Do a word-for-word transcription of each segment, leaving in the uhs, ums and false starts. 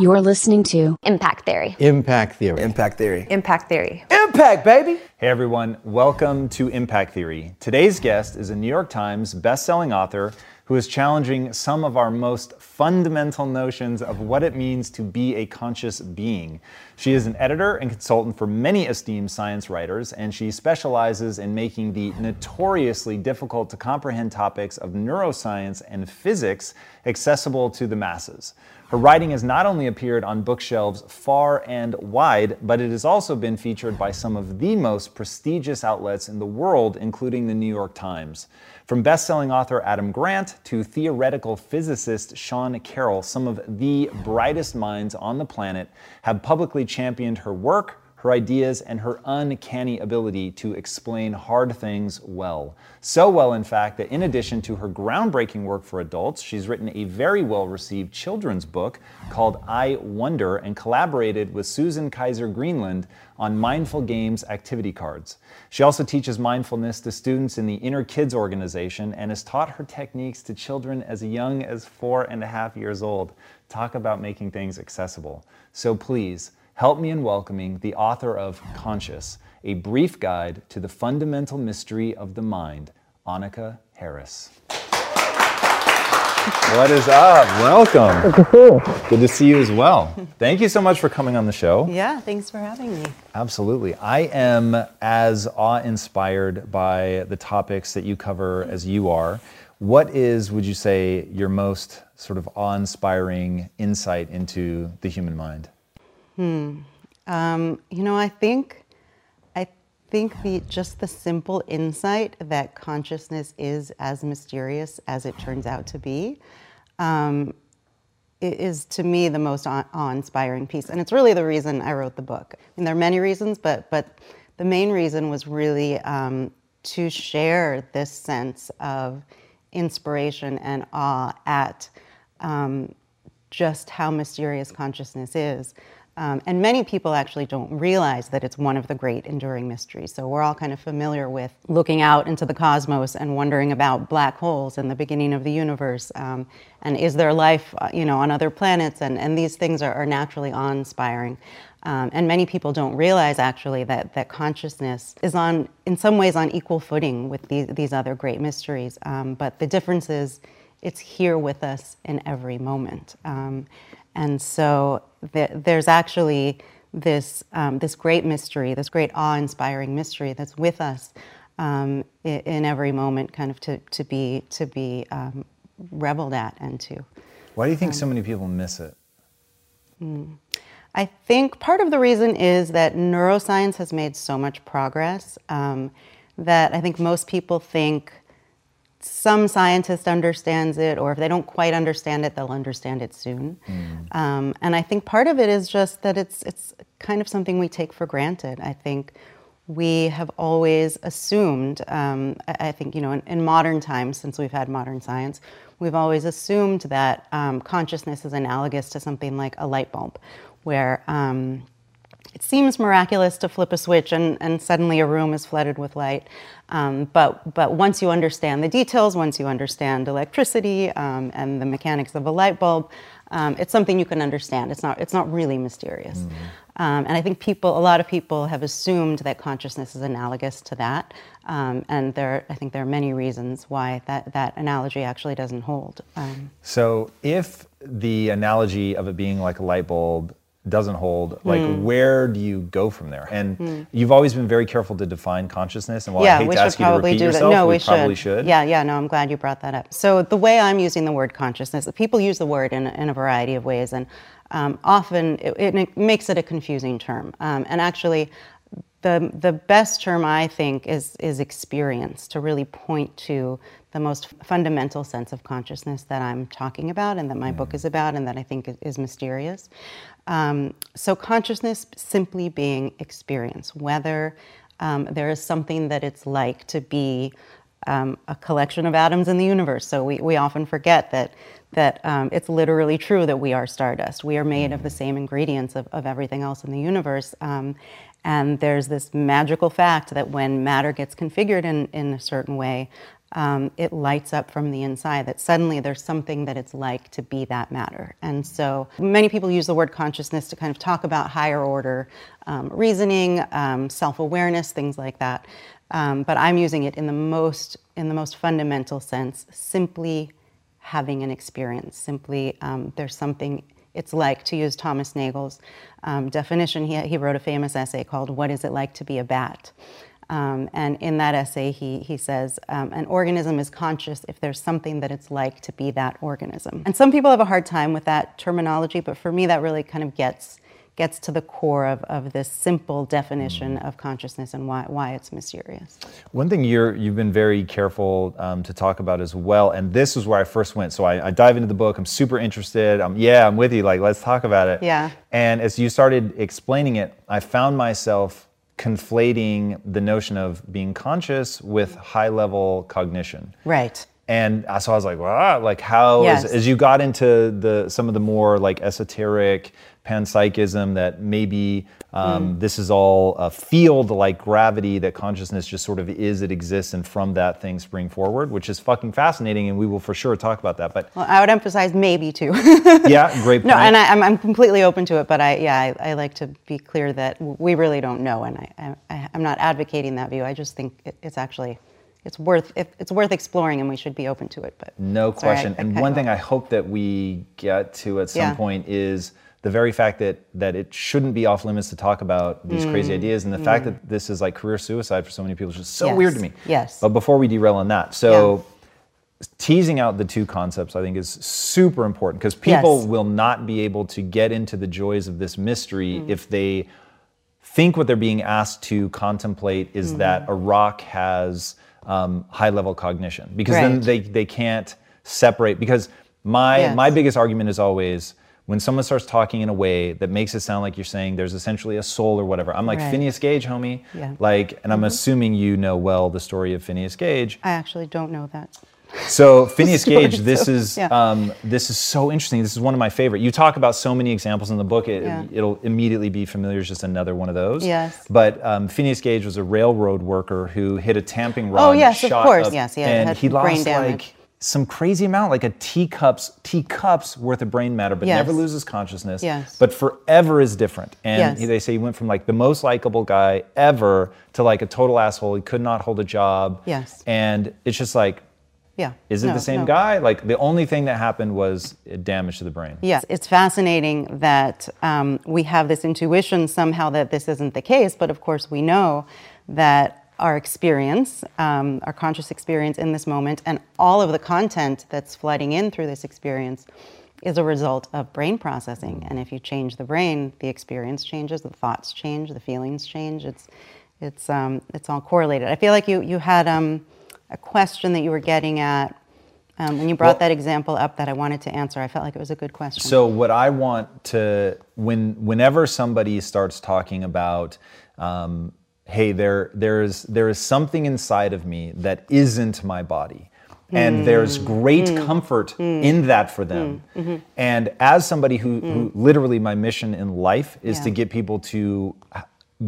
You're listening to Impact Theory. Impact Theory. Impact Theory. Impact Theory. Impact, baby! Hey everyone, welcome to Impact Theory. Today's guest is a New York Times best-selling author who is challenging some of our most fundamental notions of what it means to be a conscious being. She is an editor and consultant for many esteemed science writers, and she specializes in making the notoriously difficult to comprehend topics of neuroscience and physics accessible to the masses. Her writing has not only appeared on bookshelves far and wide, but it has also been featured by some of the most prestigious outlets in the world, including the New York Times. From best-selling author Adam Grant to theoretical physicist Sean Carroll, some of the brightest minds on the planet have publicly championed her work, her ideas, and her uncanny ability to explain hard things well. So well, in fact, that in addition to her groundbreaking work for adults, she's written a very well-received children's book called I Wonder and collaborated with Susan Kaiser Greenland on Mindful Games activity cards. She also teaches mindfulness to students in the Inner Kids organization and has taught her techniques to children as young as four and a half years old. Talk about making things accessible. So please, help me in welcoming the author of Conscious, A Brief Guide to the Fundamental Mystery of the Mind, Annika Harris. What is up? Welcome. Good to see you as well. Thank you so much for coming on the show. Yeah, thanks for having me. Absolutely. I am as awe-inspired by the topics that you cover as you are. What is, would you say, your most sort of awe-inspiring insight into the human mind? Hmm. Um, you know, I think, I think the just the simple insight that consciousness is as mysterious as it turns out to be, um, it is to me the most awe-inspiring piece, and it's really the reason I wrote the book. I mean, there are many reasons, but but the main reason was really um, to share this sense of inspiration and awe at um, just how mysterious consciousness is. Um, and many people actually don't realize that it's one of the great enduring mysteries. So we're all kind of familiar with looking out into the cosmos and wondering about black holes and the beginning of the universe. Um, and is there life, you know, on other planets? And, and these things are, are naturally awe-inspiring. Um, and many people don't realize actually that that consciousness is on, in some ways, on equal footing with these, these other great mysteries. Um, but the difference is it's here with us in every moment. Um, And so th- there's actually this um, this great mystery, this great awe-inspiring mystery that's with us um, in, in every moment, kind of to to be to be um, reveled at and to. Why do you think um, so many people miss it? Mm. I think part of the reason is that neuroscience has made so much progress um, that I think most people think some scientist understands it, or if they don't quite understand it, they'll understand it soon. Mm. Um, and I think part of it is just that it's it's kind of something we take for granted. I think we have always assumed, um, I think, you know, in, in modern times, since we've had modern science, we've always assumed that um, consciousness is analogous to something like a light bulb, where um, it seems miraculous to flip a switch and, and suddenly a room is flooded with light. Um, but but once you understand the details, once you understand electricity um, and the mechanics of a light bulb, um, it's something you can understand. It's not it's not really mysterious. Mm. Um, and I think people, a lot of people have assumed that consciousness is analogous to that. Um, and there, I think there are many reasons why that, that analogy actually doesn't hold. Um, so if the analogy of it being like a light bulb doesn't hold, like mm. where do you go from there? And mm. you've always been very careful to define consciousness, and while yeah, I hate we to ask you to repeat yourself, no, we, we should. probably should. Yeah, yeah, no, I'm glad you brought that up. So the way I'm using the word consciousness, people use the word in, in a variety of ways, and um, often it, it, it makes it a confusing term. Um, and actually, the the best term I think is is experience, to really point to the most fundamental sense of consciousness that I'm talking about and that my mm. book is about and that I think is mysterious. Um, so consciousness simply being experience, whether um, there is something that it's like to be um, a collection of atoms in the universe. So we, we often forget that that um, it's literally true that we are stardust. We are made of the same ingredients of, of everything else in the universe. Um, and there's this magical fact that when matter gets configured in, in a certain way, Um, it lights up from the inside, that suddenly there's something that it's like to be that matter. And so many people use the word consciousness to kind of talk about higher order um, reasoning, um, self-awareness, things like that. Um, but I'm using it in the most, in the most fundamental sense, simply having an experience, simply um, there's something it's like, to use Thomas Nagel's um, definition. He, he wrote a famous essay called What Is It Like to Be a Bat? Um, and in that essay, he, he says, um, an organism is conscious if there's something that it's like to be that organism. And some people have a hard time with that terminology, but for me, that really kind of gets, gets to the core of, of this simple definition of consciousness and why, why it's mysterious. One thing you're, you've been very careful um, to talk about as well, and this is where I first went. So I, I dive into the book, I'm super interested, I'm, yeah, I'm with you, like, let's talk about it. Yeah. And as you started explaining it, I found myself conflating the notion of being conscious with high-level cognition. Right. And so I was like, wow, like how, yes. as, as you got into the some of the more like esoteric panpsychism that maybe um, mm. this is all a field like gravity, that consciousness just sort of is, it exists, and from that thing spring forward, which is fucking fascinating, and we will for sure talk about that. But well, I would emphasize maybe too. Yeah, great point. No, and I, I'm, I'm completely open to it, but I, yeah, I, I like to be clear that we really don't know, and I, I, I'm not advocating that view. I just think it, it's actually... It's worth it's worth exploring, and we should be open to it. But no question. Sorry, I, I and one thing off. I hope that we get to at some yeah. point is the very fact that that it shouldn't be off limits to talk about these mm. crazy ideas, and the mm. fact that this is like career suicide for so many people is just so yes. weird to me. Yes. But before we derail on that, so yeah. teasing out the two concepts I think is super important, because people yes. will not be able to get into the joys of this mystery mm. if they think what they're being asked to contemplate is mm. that a rock has Um, high-level cognition, because right. then they, they can't separate. Because my yes. my biggest argument is always when someone starts talking in a way that makes it sound like you're saying there's essentially a soul or whatever. I'm like right. Phineas Gage, homie. Yeah. Like, and I'm mm-hmm. assuming you know well the story of Phineas Gage. I actually don't know that. So Phineas Gage, this so, is yeah. um, this is so interesting. This is one of my favorite. You talk about so many examples in the book. It, yeah. It'll immediately be familiar. It's just another one of those. Yes. But um, Phineas Gage was a railroad worker who hit a tamping rod. Oh yes, and of shot course. Up, yes, yeah. And he lost like some crazy amount, like a teacup's teacup's worth of brain matter, but yes. never loses consciousness. Yes. But forever is different. And yes. they say he went from like the most likable guy ever to like a total asshole. He could not hold a job. Yes. And it's just like. Yeah. Is it no, the same no. guy? Like the only thing that happened was damage to the brain. Yes. It's fascinating that um, we have this intuition somehow that this isn't the case, but of course we know that our experience, um, our conscious experience in this moment, and all of the content that's flooding in through this experience is a result of brain processing. And if you change the brain, the experience changes, the thoughts change, the feelings change. It's, it's, um, it's all correlated. I feel like you, you had... Um, a question that you were getting at, um, and you brought well, that example up that I wanted to answer. I felt like it was a good question. So what I want to, when whenever somebody starts talking about, um, hey, there there is there is something inside of me that isn't my body, and mm. there's great mm. comfort mm. in that for them. Mm. Mm-hmm. And as somebody who, mm. who literally my mission in life is yeah. to get people to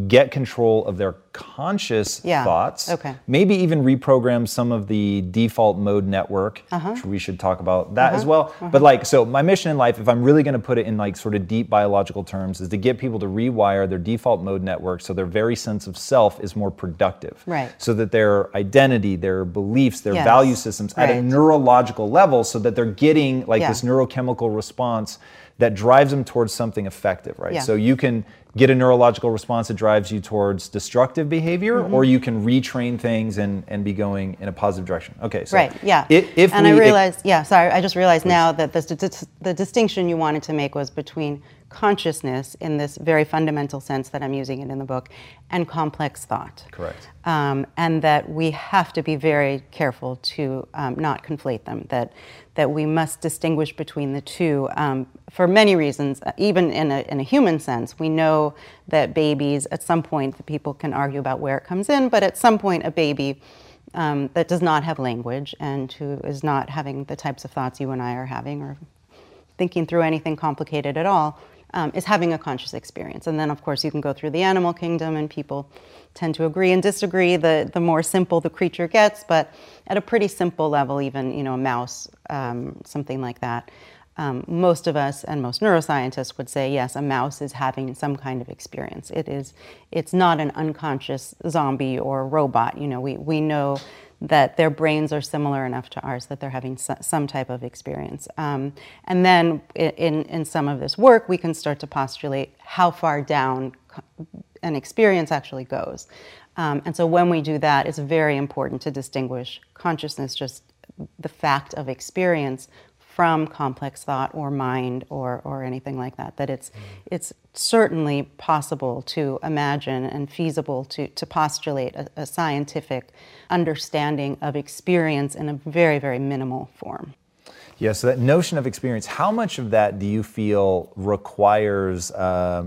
get control of their conscious yeah. thoughts, okay. maybe even reprogram some of the default mode network, uh-huh. which we should talk about that uh-huh. as well. Uh-huh. But like, so my mission in life, if I'm really gonna put it in like sort of deep biological terms, is to get people to rewire their default mode network so their very sense of self is more productive. Right. So that their identity, their beliefs, their yes. value systems right. at a neurological level, so that they're getting like yeah. this neurochemical response that drives them towards something effective, right? Yeah. So you can get a neurological response that drives you towards destructive behavior, mm-hmm. or you can retrain things and, and be going in a positive direction. Okay, so. Right, yeah. If, if and we, I realized, if, yeah, sorry, I just realized please. Now that the, the distinction you wanted to make was between consciousness in this very fundamental sense that I'm using it in the book, and complex thought. Correct. Um, and that we have to be very careful to um, not conflate them, that that we must distinguish between the two um, for many reasons. Even in a, in a human sense, we know that babies, at some point, the people can argue about where it comes in, but at some point a baby um, that does not have language and who is not having the types of thoughts you and I are having, or thinking through anything complicated at all, Um, is having a conscious experience. And then, of course, you can go through the animal kingdom, and people tend to agree and disagree. The the more simple the creature gets, but at a pretty simple level, even, you know, a mouse, um, something like that, um, most of us and most neuroscientists would say, yes, a mouse is having some kind of experience. It is, it's not an unconscious zombie or a robot. You know, we, we know that their brains are similar enough to ours that they're having some type of experience. Um, and then in, in some of this work, we can start to postulate how far down an experience actually goes. Um, and so when we do that, it's very important to distinguish consciousness, just the fact of experience, from complex thought or mind or, or anything like that, that it's, it's certainly possible to imagine and feasible to, to postulate a, a scientific understanding of experience in a very, very minimal form. Yeah, so that notion of experience, how much of that do you feel requires uh,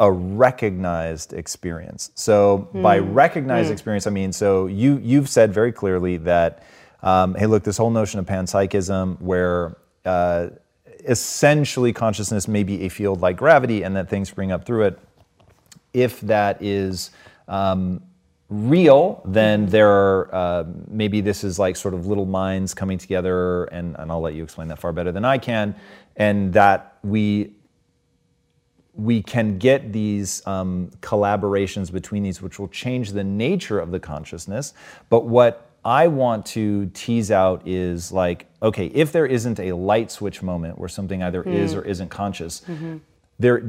a recognized experience? So mm. by recognized mm. experience, I mean, so you, you've said very clearly that Um, hey, look, this whole notion of panpsychism, where uh, essentially consciousness may be a field like gravity and that things spring up through it, if that is um, real, then there are, uh, maybe this is like sort of little minds coming together, and, and I'll let you explain that far better than I can, and that we we can get these um, collaborations between these, which will change the nature of the consciousness. But what I want to tease out is like, okay, if there isn't a light switch moment where something either mm. is or isn't conscious, mm-hmm. there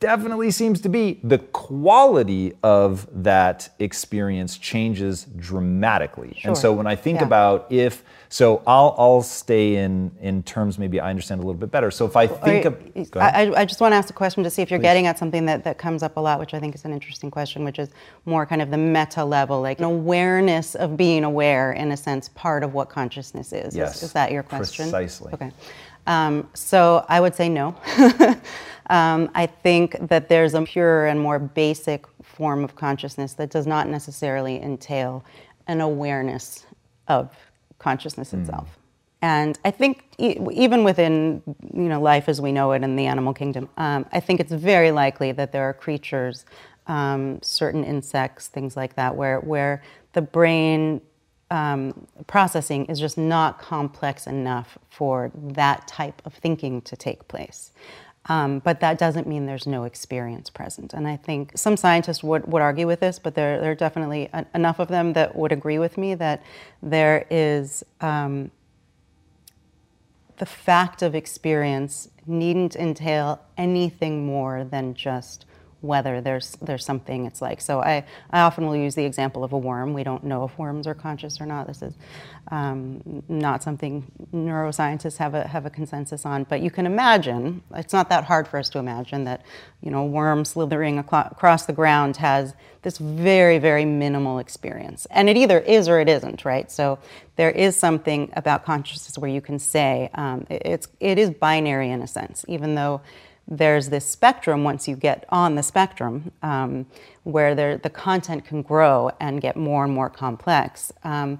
definitely seems to be the quality of that experience changes dramatically. Sure. And so when I think yeah. about if, so I'll I'll stay in, in terms maybe I understand a little bit better. So if I think of, go ahead. I, I just want to ask a question to see if you're Please. getting at something that, that comes up a lot, which I think is an interesting question, which is more kind of the meta level, like an awareness of being aware, in a sense, part of what consciousness is. Yes. Is, is that your question? Precisely. Okay. Um, so I would say no. um, I think that there's a purer and more basic form of consciousness that does not necessarily entail an awareness of consciousness mm. itself. And I think e- even within, you know, life as we know it in the animal kingdom, um, I think it's very likely that there are creatures, um, certain insects, things like that, where, where the brain Um, processing is just not complex enough for that type of thinking to take place. Um, but that doesn't mean there's no experience present. And I think some scientists would, would argue with this, but there, there are definitely a, enough of them that would agree with me that there is um, the fact of experience needn't entail anything more than just whether there's there's something it's like. So I, I often will use the example of a worm. We don't know if worms are conscious or not. This is um, not something neuroscientists have a have a consensus on. But you can imagine, it's not that hard for us to imagine that, you know, a worm slithering aclo- across the ground has this very, very minimal experience. And it either is or it isn't, right? So there is something about consciousness where you can say um, it, it's, it is binary in a sense, even though there's this spectrum. Once you get on the spectrum, um, where there, the content can grow and get more and more complex. Um,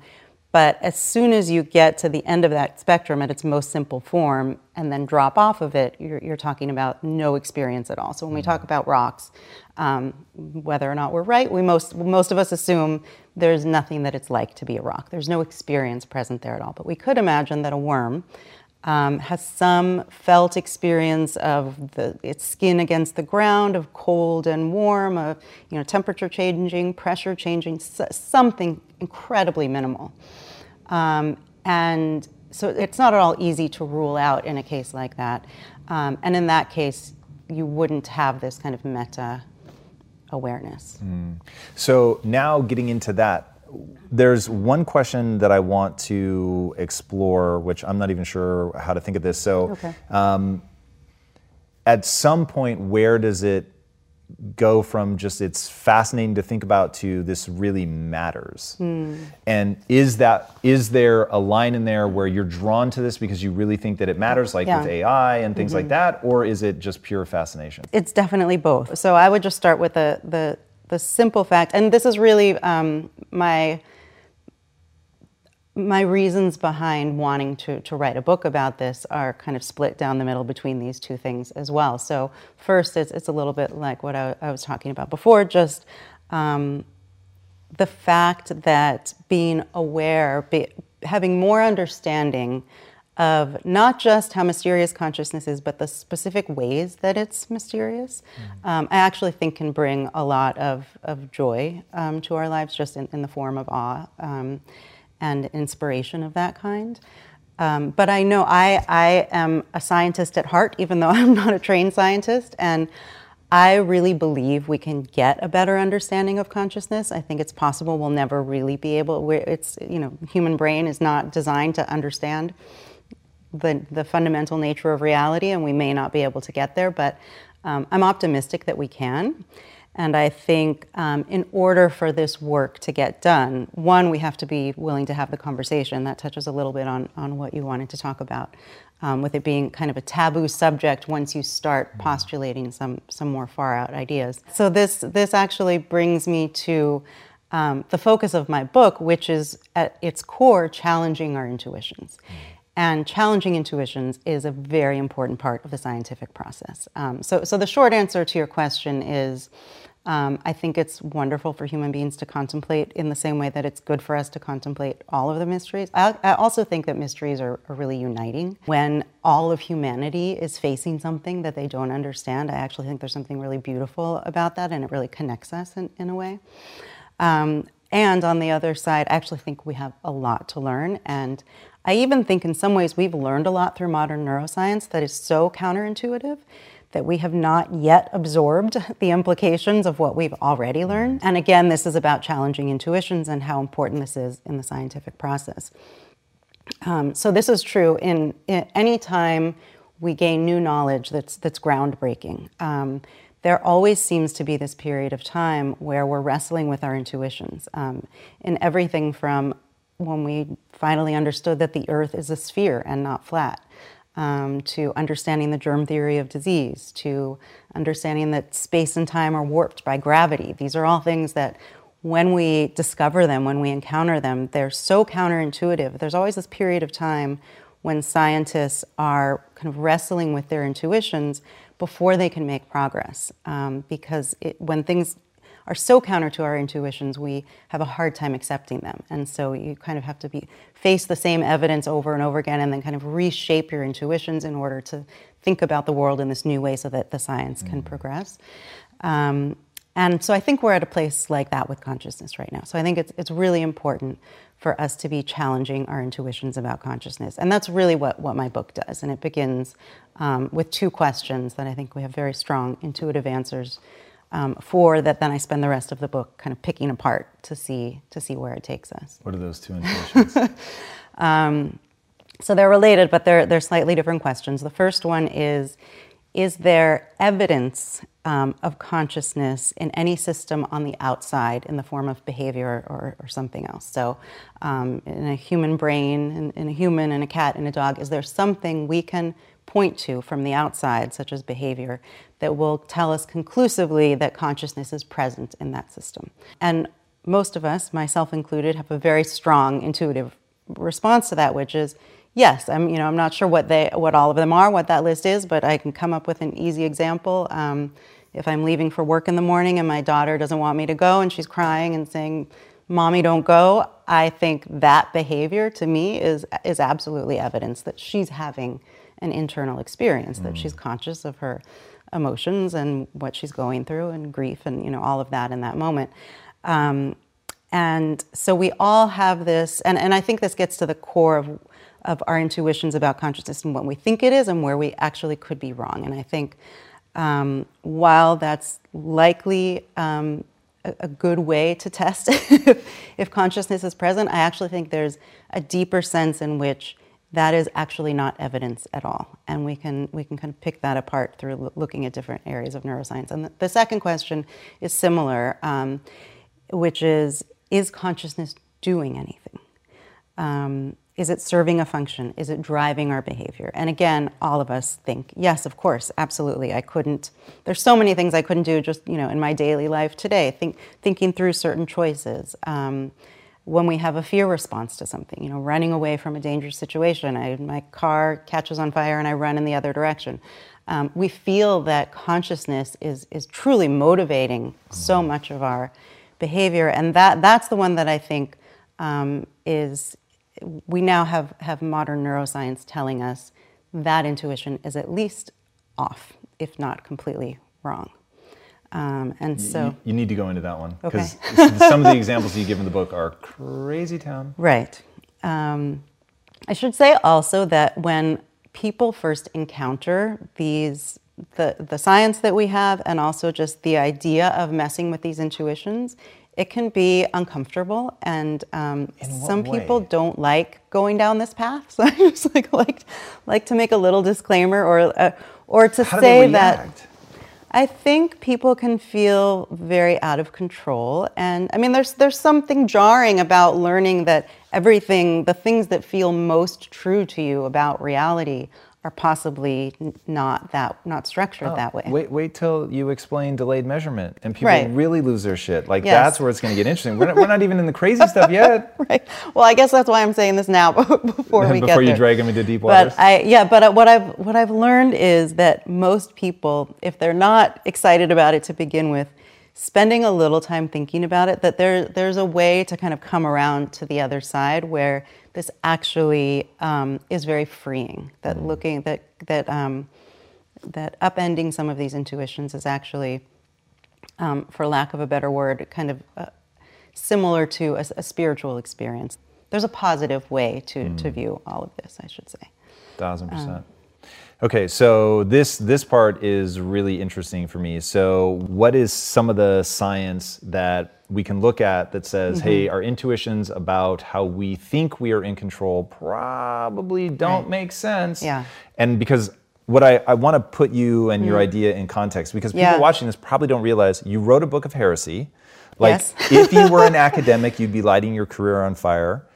but as soon as you get to the end of that spectrum at its most simple form and then drop off of it, you're, you're talking about no experience at all. So when we talk about rocks, um, whether or not we're right, we most most of us assume there's nothing that it's like to be a rock. There's no experience present there at all. But we could imagine that a worm Um, has some felt experience of the, its skin against the ground, of cold and warm, of, you know, temperature changing, pressure changing, so, something incredibly minimal. Um, and so it's not at all easy to rule out in a case like that. Um, and in that case, you wouldn't have this kind of meta awareness. Mm. So now getting into that, there's one question that I want to explore, which I'm not even sure how to think of this. So, okay. um, at some point, where does it go from just it's fascinating to think about to this really matters? Mm. And is that is there a line in there where you're drawn to this because you really think that it matters, like yeah. with A I and things mm-hmm. like that, or is it just pure fascination? It's definitely both. So I would just start with the the, the simple fact, and this is really um, my my reasons behind wanting to to write a book about this are kind of split down the middle between these two things as well. So first, it's it's a little bit like what I, I was talking about before, just um, the fact that being aware, be, having more understanding of not just how mysterious consciousness is, but the specific ways that it's mysterious, mm-hmm. um, I actually think can bring a lot of, of joy um, to our lives, just in, in the form of awe. Um, and inspiration of that kind. Um, but I know I, I am a scientist at heart, even though I'm not a trained scientist, and I really believe we can get a better understanding of consciousness. I think it's possible. We'll never really be able, we're, it's, you know, human brain is not designed to understand the, the fundamental nature of reality, and we may not be able to get there, but um, I'm optimistic that we can. And I think um, in order for this work to get done, one, we have to be willing to have the conversation. That touches a little bit on, on what you wanted to talk about, um, with it being kind of a taboo subject once you start postulating some some more far out ideas. So this, this actually brings me to um, the focus of my book, which is at its core challenging our intuitions. And challenging intuitions is a very important part of the scientific process. Um, so, so the short answer to your question is, um, I think it's wonderful for human beings to contemplate in the same way that it's good for us to contemplate all of the mysteries. I, I also think that mysteries are, are really uniting. When all of humanity is facing something that they don't understand, I actually think there's something really beautiful about that, and it really connects us in, in a way. Um, and on the other side, I actually think we have a lot to learn, and I even think in some ways we've learned a lot through modern neuroscience that is so counterintuitive that we have not yet absorbed the implications of what we've already learned. And again, this is about challenging intuitions and how important this is in the scientific process. Um, so this is true in, in any time we gain new knowledge that's, that's groundbreaking. Um, there always seems to be this period of time where we're wrestling with our intuitions um, in everything from when we finally understood that the earth is a sphere and not flat, um, to understanding the germ theory of disease, to understanding that space and time are warped by gravity. These are all things that when we discover them, when we encounter them, they're so counterintuitive. There's always this period of time when scientists are kind of wrestling with their intuitions before they can make progress, um, because it, when things are so counter to our intuitions, we have a hard time accepting them. And so you kind of have to be face the same evidence over and over again, and then kind of reshape your intuitions in order to think about the world in this new way so that the science mm-hmm. can progress. Um, and so I think we're at a place like that with consciousness right now. So I think it's it's really important for us to be challenging our intuitions about consciousness. And that's really what, what my book does. And it begins um, with two questions that I think we have very strong intuitive answers Um, for that, then I spend the rest of the book kind of picking apart to see to see where it takes us. What are those two intuitions? um, so they're related, but they're they're slightly different questions. The first one is: is there evidence um, of consciousness in any system on the outside, in the form of behavior or, or something else? So, um, in a human brain, in, in a human, in a cat, in a dog, is there something we can point to from the outside, such as behavior, that will tell us conclusively that consciousness is present in that system? And most of us, myself included, have a very strong intuitive response to that, which is, yes, I'm, you know, I'm not sure what they, what all of them are, what that list is, but I can come up with an easy example. Um, if I'm leaving for work in the morning and my daughter doesn't want me to go and she's crying and saying, "Mommy, don't go," I think that behavior to me is is absolutely evidence that she's having an internal experience, that mm. she's conscious of her emotions and what she's going through and grief and, you know, all of that in that moment. Um, and so we all have this, and, and I think this gets to the core of, of our intuitions about consciousness and what we think it is and where we actually could be wrong. And I think um, while that's likely um, a, a good way to test if, if consciousness is present, I actually think there's a deeper sense in which that is actually not evidence at all. And we can we can kind of pick that apart through lo- looking at different areas of neuroscience. And the, the second question is similar, um, which is, is consciousness doing anything? Um, is it serving a function? Is it driving our behavior? And again, all of us think, yes, of course, absolutely. I couldn't, there's so many things I couldn't do just, you know, in my daily life today, think, thinking through certain choices. Um, when we have a fear response to something, you know, running away from a dangerous situation, I, my car catches on fire and I run in the other direction. Um, we feel that consciousness is is truly motivating so much of our behavior. And that that's the one that I think um, is, we now have, have modern neuroscience telling us that intuition is at least off, if not completely wrong. Um, and so you, you need to go into that one because okay. Some of the examples you give in the book are crazy town. Right. Um, I should say also that when people first encounter these, the, the science that we have, and also just the idea of messing with these intuitions, it can be uncomfortable, and um, some way? people don't like going down this path. So I just like like, like to make a little disclaimer, or uh, or to How say do they react? that I think people can feel very out of control. And I mean, there's there's something jarring about learning that everything, the things that feel most true to you about reality, are possibly not that not structured oh, that way. Wait, wait till you explain delayed measurement, and people right. really lose their shit. Like yes. that's where it's going to get interesting. We're not, we're not even in the crazy stuff yet. Right. Well, I guess that's why I'm saying this now before we before get before you there. drag them into deep waters. But I, yeah. But what I've what I've learned is that most people, if they're not excited about it to begin with, spending a little time thinking about it, that there there's a way to kind of come around to the other side where this actually um, is very freeing. That looking that that um, that upending some of these intuitions is actually, um, for lack of a better word, kind of uh, similar to a, a spiritual experience. There's a positive way to mm. to view all of this, I should say. Thousand percent. Um, Okay, so this this part is really interesting for me. So what is some of the science that we can look at that says, mm-hmm. hey, our intuitions about how we think we are in control probably don't right. make sense? Yeah. And because what I, I want to put you and mm-hmm. your idea in context, because people yeah. watching this probably don't realize you wrote a book of heresy. Like yes. if you were an academic, you'd be lighting your career on fire.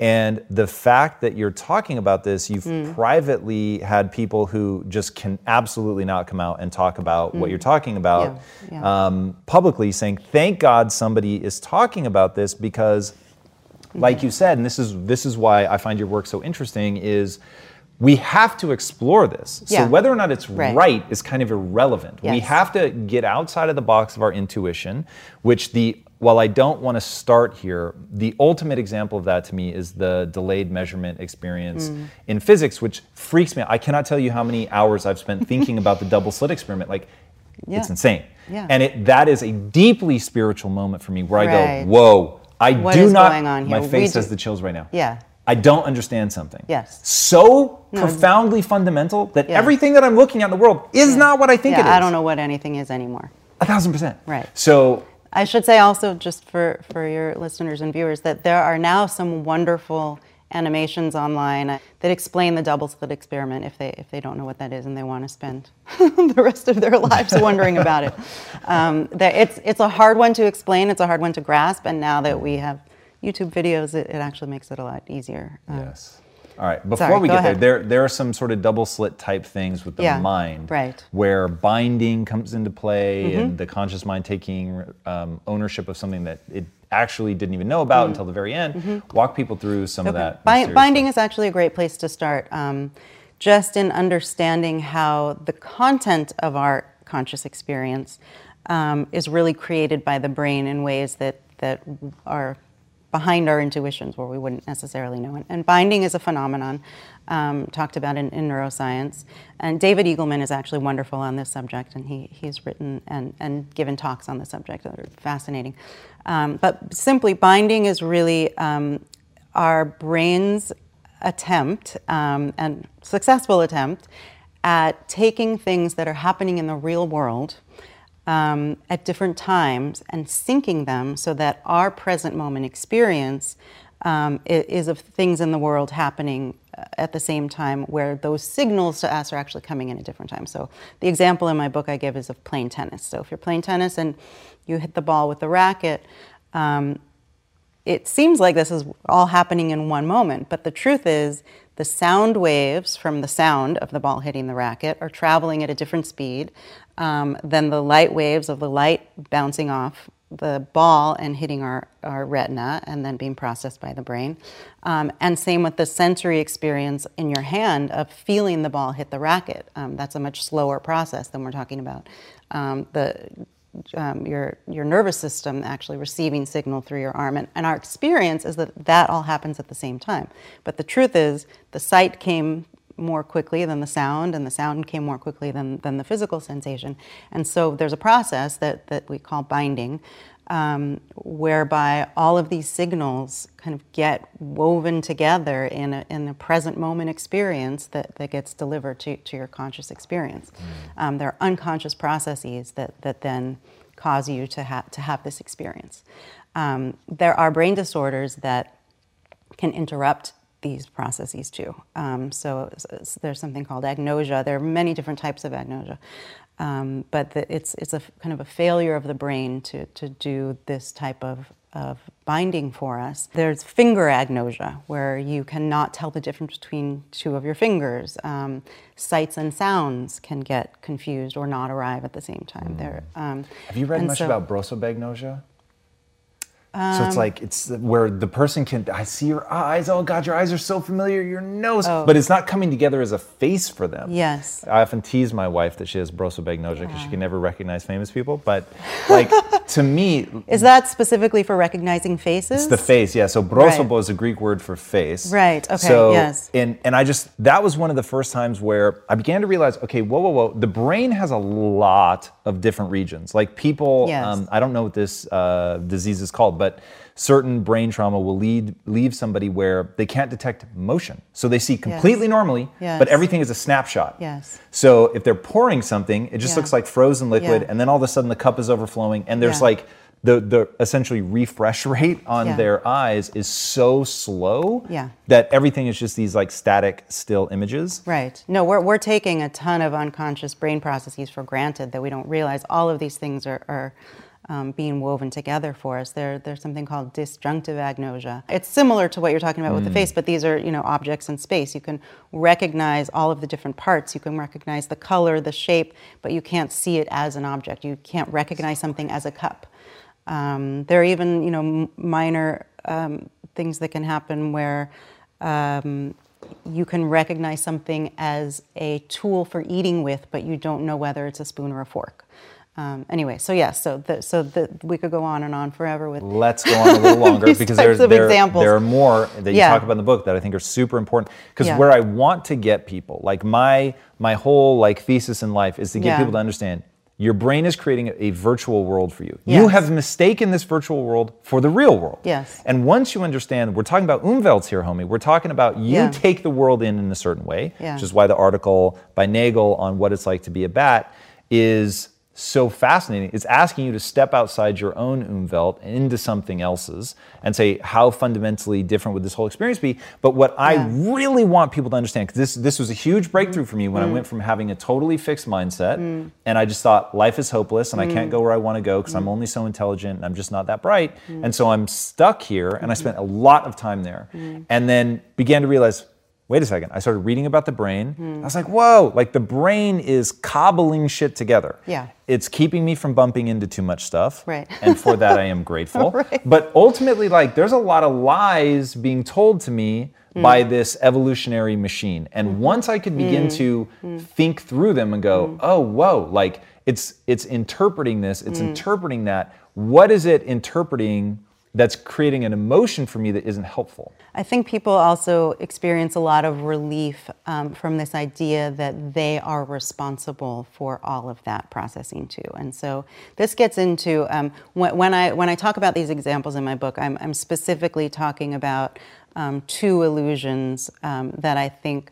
And the fact that you're talking about this, you've mm. privately had people who just can absolutely not come out and talk about mm. what you're talking about yeah. Yeah. Um, publicly, saying, thank God somebody is talking about this, because mm-hmm. like you said, and this is this is why I find your work so interesting, is we have to explore this. Yeah. So whether or not it's right, right is kind of irrelevant. Yes. We have to get outside of the box of our intuition, which the While I don't want to start here, the ultimate example of that to me is the delayed measurement experience mm. in physics, which freaks me out. I cannot tell you how many hours I've spent thinking about the double slit experiment. Like, yeah. it's insane. Yeah. And it, that is a deeply spiritual moment for me where right. I go, whoa, I what do not, going on here? my face has the chills right now. Yeah. I don't understand something. Yes. So no, profoundly fundamental that yeah. everything that I'm looking at in the world is yeah. not what I think yeah, it is. I don't know what anything is anymore. A thousand percent. Right. So I should say also, just for, for your listeners and viewers, that there are now some wonderful animations online that explain the double slit experiment if they if they don't know what that is and they want to spend the rest of their lives wondering about it. Um, that it's it's a hard one to explain, it's a hard one to grasp, and now that we have YouTube videos, it, it actually makes it a lot easier. Um, yes. All right, before Sorry, we get there, there, there are some sort of double slit type things with the yeah, mind right. where binding comes into play mm-hmm. and the conscious mind taking um, ownership of something that it actually didn't even know about mm-hmm. until the very end. Mm-hmm. Walk people through some okay. of that. Bi- binding stuff. is actually a great place to start, um, just in understanding how the content of our conscious experience um, is really created by the brain in ways that, that are behind our intuitions where we wouldn't necessarily know it. And binding is a phenomenon um, talked about in, in neuroscience. And David Eagleman is actually wonderful on this subject, and he he's written and, and given talks on the subject that are fascinating. Um, but simply, binding is really um, our brain's attempt, um, and successful attempt, at taking things that are happening in the real world Um, at different times and syncing them so that our present moment experience um, is of things in the world happening at the same time, where those signals to us are actually coming in at different times. So the example in my book I give is of playing tennis. So if you're playing tennis and you hit the ball with the racket, um, it seems like this is all happening in one moment, but the truth is the sound waves from the sound of the ball hitting the racket are traveling at a different speed um, than the light waves of the light bouncing off the ball and hitting our, our retina and then being processed by the brain. Um, and same with the sensory experience in your hand of feeling the ball hit the racket. Um, that's a much slower process than we're talking about. Um, the, um, your, your nervous system actually receiving signal through your arm. And, and our experience is that that all happens at the same time. But the truth is the sight came more quickly than the sound, and the sound came more quickly than, than the physical sensation. And so there's a process that, that we call binding, um, whereby all of these signals kind of get woven together in a, in a present moment experience that, that gets delivered to, to your conscious experience. Um, there are unconscious processes that, that then cause you to, ha- to have this experience. Um, there are brain disorders that can interrupt these processes too. Um, so, so there's something called agnosia. There are many different types of agnosia, um, but the, it's it's a kind of a failure of the brain to to do this type of of binding for us. There's finger agnosia, where you cannot tell the difference between two of your fingers. Um, sights and sounds can get confused or not arrive at the same time. Mm. There. Um, Have you read much so, about prosopagnosia? So it's like, it's where the person can, I see your eyes, oh God, your eyes are so familiar, your nose, oh. but it's not coming together as a face for them. Yes. I often tease my wife that she has prosopagnosia because yeah. she can never recognize famous people, but like, to me... Is that specifically for recognizing faces? It's the face, yeah. So prosopo right. is a Greek word for face. Right, okay, so, yes. And, and I just, that was one of the first times where I began to realize, okay, whoa, whoa, whoa, the brain has a lot of different regions. Like people, yes. um, I don't know what this uh, disease is called, but certain brain trauma will lead leave somebody where they can't detect motion. So they see completely yes. normally, yes. but everything is a snapshot. Yes. So if they're pouring something, it just yeah. looks like frozen liquid, yeah. and then all of a sudden the cup is overflowing, and there's yeah. like the, the essentially refresh rate on yeah. their eyes is so slow yeah. that everything is just these like static, still images. Right. No, we're we're taking a ton of unconscious brain processes for granted that we don't realize all of these things are... are Um, being woven together for us. There, there's something called disjunctive agnosia. It's similar to what you're talking about mm. with the face, but these are, you know, objects in space. You can recognize all of the different parts. You can recognize the color, the shape, but you can't see it as an object. You can't recognize something as a cup. Um, there are even, you know, m- minor um, things that can happen where um, you can recognize something as a tool for eating with, but you don't know whether it's a spoon or a fork. Um, anyway, so yes, yeah, so the, so the, we could go on and on forever with. Let's go on a little longer because there's, there, there are more that you yeah. talk about in the book that I think are super important. Because yeah. where I want to get people, like my my whole like thesis in life is to get yeah. people to understand your brain is creating a, a virtual world for you. Yes. You have mistaken this virtual world for the real world. Yes. And once you understand, we're talking about Umwelt here, homie. We're talking about you yeah. take the world in in a certain way, yeah. which is why the article by Nagel on what it's like to be a bat is so fascinating. It's asking you to step outside your own Umwelt into something else's and say, how fundamentally different would this whole experience be? But what yeah. I really want people to understand, because this, this was a huge breakthrough for me when mm. I went from having a totally fixed mindset mm. and I just thought life is hopeless and mm. I can't go where I want to go because mm. I'm only so intelligent and I'm just not that bright. Mm. And so I'm stuck here and mm. I spent a lot of time there mm. and then began to realize, wait a second, I started reading about the brain. Mm. I was like, whoa, like the brain is cobbling shit together. Yeah. It's keeping me from bumping into too much stuff. Right. And for that I am grateful. Right. But ultimately, like there's a lot of lies being told to me mm. by this evolutionary machine. And mm. once I could begin mm. to mm. think through them and go, mm. oh, whoa, like it's it's interpreting this, it's mm. interpreting that. What is it interpreting that's creating an emotion for me that isn't helpful? I think people also experience a lot of relief um, from this idea that they are responsible for all of that processing too. And so this gets into, um, when, when I when I talk about these examples in my book, I'm, I'm specifically talking about um, two illusions um, that I think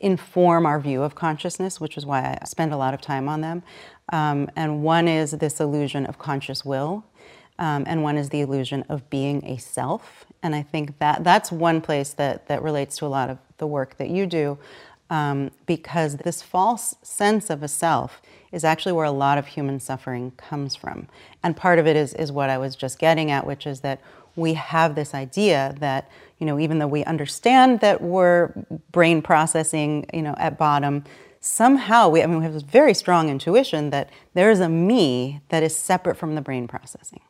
inform our view of consciousness, which is why I spend a lot of time on them. Um, and one is this illusion of conscious will. Um, and one is the illusion of being a self, And I think that that's one place that, that relates to a lot of the work that you do, um, because this false sense of a self is actually where a lot of human suffering comes from. And part of it is, is what I was just getting at, which is that we have this idea that, you know, even though we understand that we're brain processing, you know, at bottom, somehow we, I mean, we have this very strong intuition that there is a me that is separate from the brain processing.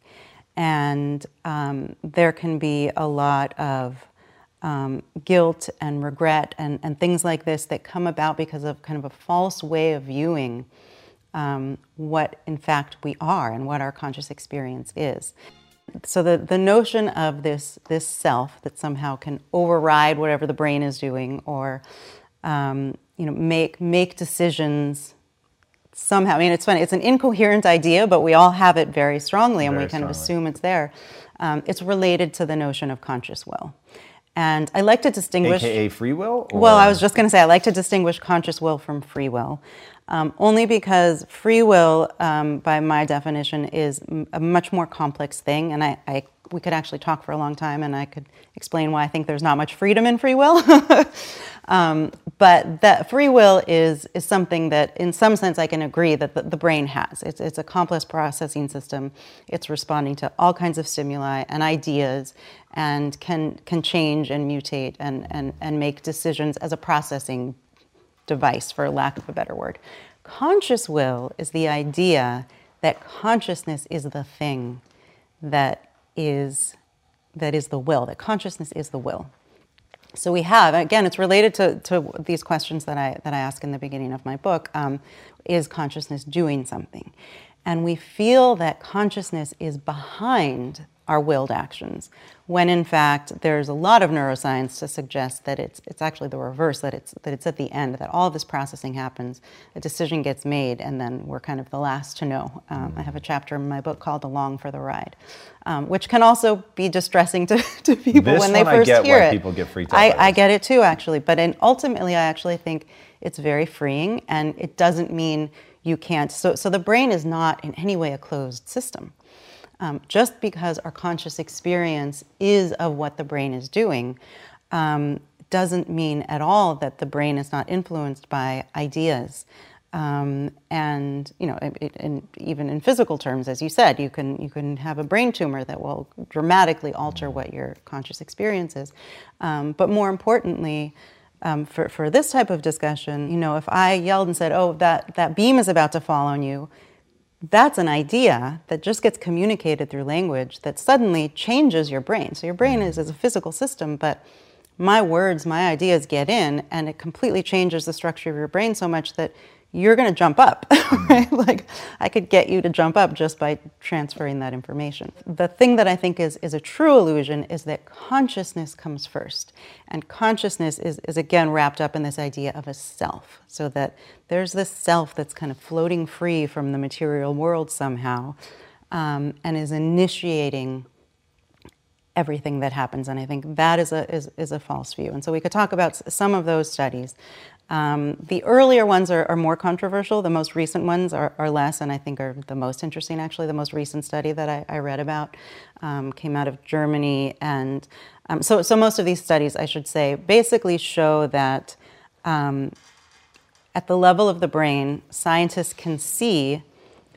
And um, there can be a lot of um, guilt and regret and, and things like this that come about because of kind of a false way of viewing um, what in fact we are and what our conscious experience is. So the, the notion of this, this self that somehow can override whatever the brain is doing, or um, you know, make, make decisions somehow. I mean, it's funny, it's an incoherent idea, but we all have it very strongly and very we kind strongly. of assume it's there. Um, it's related to the notion of conscious will. And I like to distinguish... A K A free will? Or? Well, I was just going to say, I like to distinguish conscious will from free will, um, only because free will, um, by my definition, is a much more complex thing. And I, I we could actually talk for a long time, and I could explain why I think there's not much freedom in free will. um, but that free will is, is something that, in some sense, I can agree that the, the brain has. It's, it's a complex processing system. It's responding to all kinds of stimuli and ideas, and can can change and mutate and, and, and make decisions as a processing device, for lack of a better word. Conscious will is the idea that consciousness is the thing that is that is the will, that consciousness is the will. So we have, again, it's related to, to these questions that I, that I ask in the beginning of my book, um, is consciousness doing something? And we feel that consciousness is behind our willed actions, when in fact there's a lot of neuroscience to suggest that it's it's actually the reverse, that it's that it's at the end, that all of this processing happens, a decision gets made, and then we're kind of the last to know. Um, I have a chapter in my book called "Along for the Ride," um, which can also be distressing to, to people this when they first I get hear why it. People get freaked out. I, I get it too, actually, but in, ultimately, I actually think it's very freeing, and it doesn't mean you can't. So, so the brain is not in any way a closed system. Um, just because our conscious experience is of what the brain is doing um, doesn't mean at all that the brain is not influenced by ideas. Um, and you know, it, it, and even in physical terms, as you said, you can you can have a brain tumor that will dramatically alter what your conscious experience is. Um, but more importantly, um, for for this type of discussion, you know, if I yelled and said, "Oh, that that beam is about to fall on you," that's an idea that just gets communicated through language that suddenly changes your brain. So your brain is, is a physical system, but my words, my ideas get in, and it completely changes the structure of your brain so much that you're going to jump up, right? Like, I could get you to jump up just by transferring that information. The thing that I think is, is a true illusion is that consciousness comes first. And consciousness is, is again wrapped up in this idea of a self, so that there's this self that's kind of floating free from the material world somehow, um, and is initiating everything that happens. And I think that is a, is, is a false view. And so we could talk about some of those studies. Um, the earlier ones are, are more controversial. The most recent ones are, are less, and I think are the most interesting, actually. The most recent study that I, I read about um, came out of Germany. And um, so, so most of these studies, I should say, basically show that um, at the level of the brain, scientists can see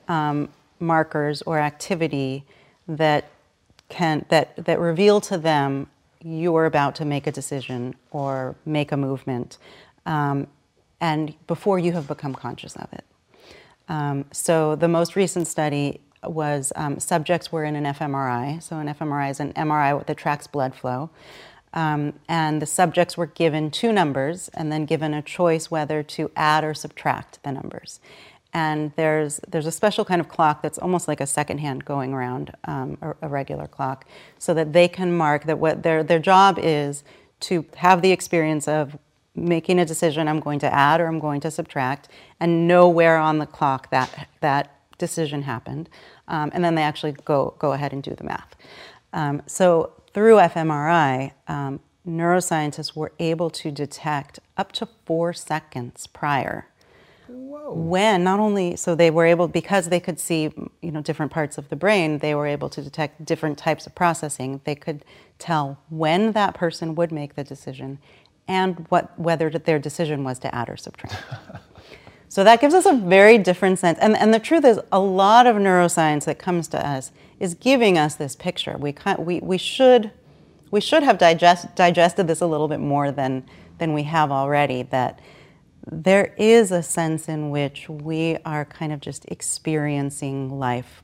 um, markers or activity that can that, that reveal to them you're about to make a decision or make a movement. Um, and before you have become conscious of it. Um, so the most recent study was um, subjects were in an fMRI. So an fMRI is an M R I that tracks blood flow. Um, and the subjects were given two numbers and then given a choice whether to add or subtract the numbers. And there's, there's a special kind of clock that's almost like a second hand going around, um, a, a regular clock, so that they can mark that what their, their job is to have the experience of making a decision, I'm going to add or I'm going to subtract, and know where on the clock that that decision happened. Um, and then they actually go, go ahead and do the math. Um, so through fMRI, um, neuroscientists were able to detect up to four seconds prior Whoa. When not only, so they were able, because they could see, you know, different parts of the brain, they were able to detect different types of processing. They could tell when that person would make the decision and what whether their decision was to add or subtract. So that gives us a very different sense. And, and the truth is, a lot of neuroscience that comes to us is giving us this picture. We can't, we, we should we should have digest, digested this a little bit more than than we have already, that there is a sense in which we are kind of just experiencing life.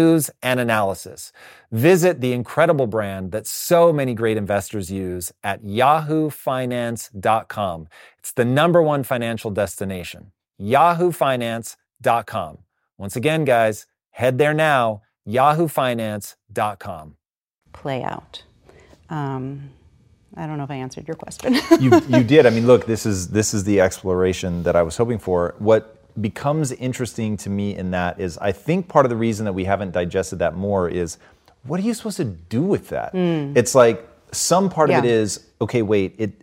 and analysis. Visit the incredible brand that so many great investors use at yahoo finance dot com. It's the number one financial destination, yahoo finance dot com. Once again, guys, head there now, yahoo finance dot com. Play out. Um, I don't know if I answered your question. you, you did. I mean, look, this is this is the exploration that I was hoping for. What becomes interesting to me in that is, I think part of the reason that we haven't digested that more is, what are you supposed to do with that? Mm. It's like some part yeah. of it is, okay, wait, it.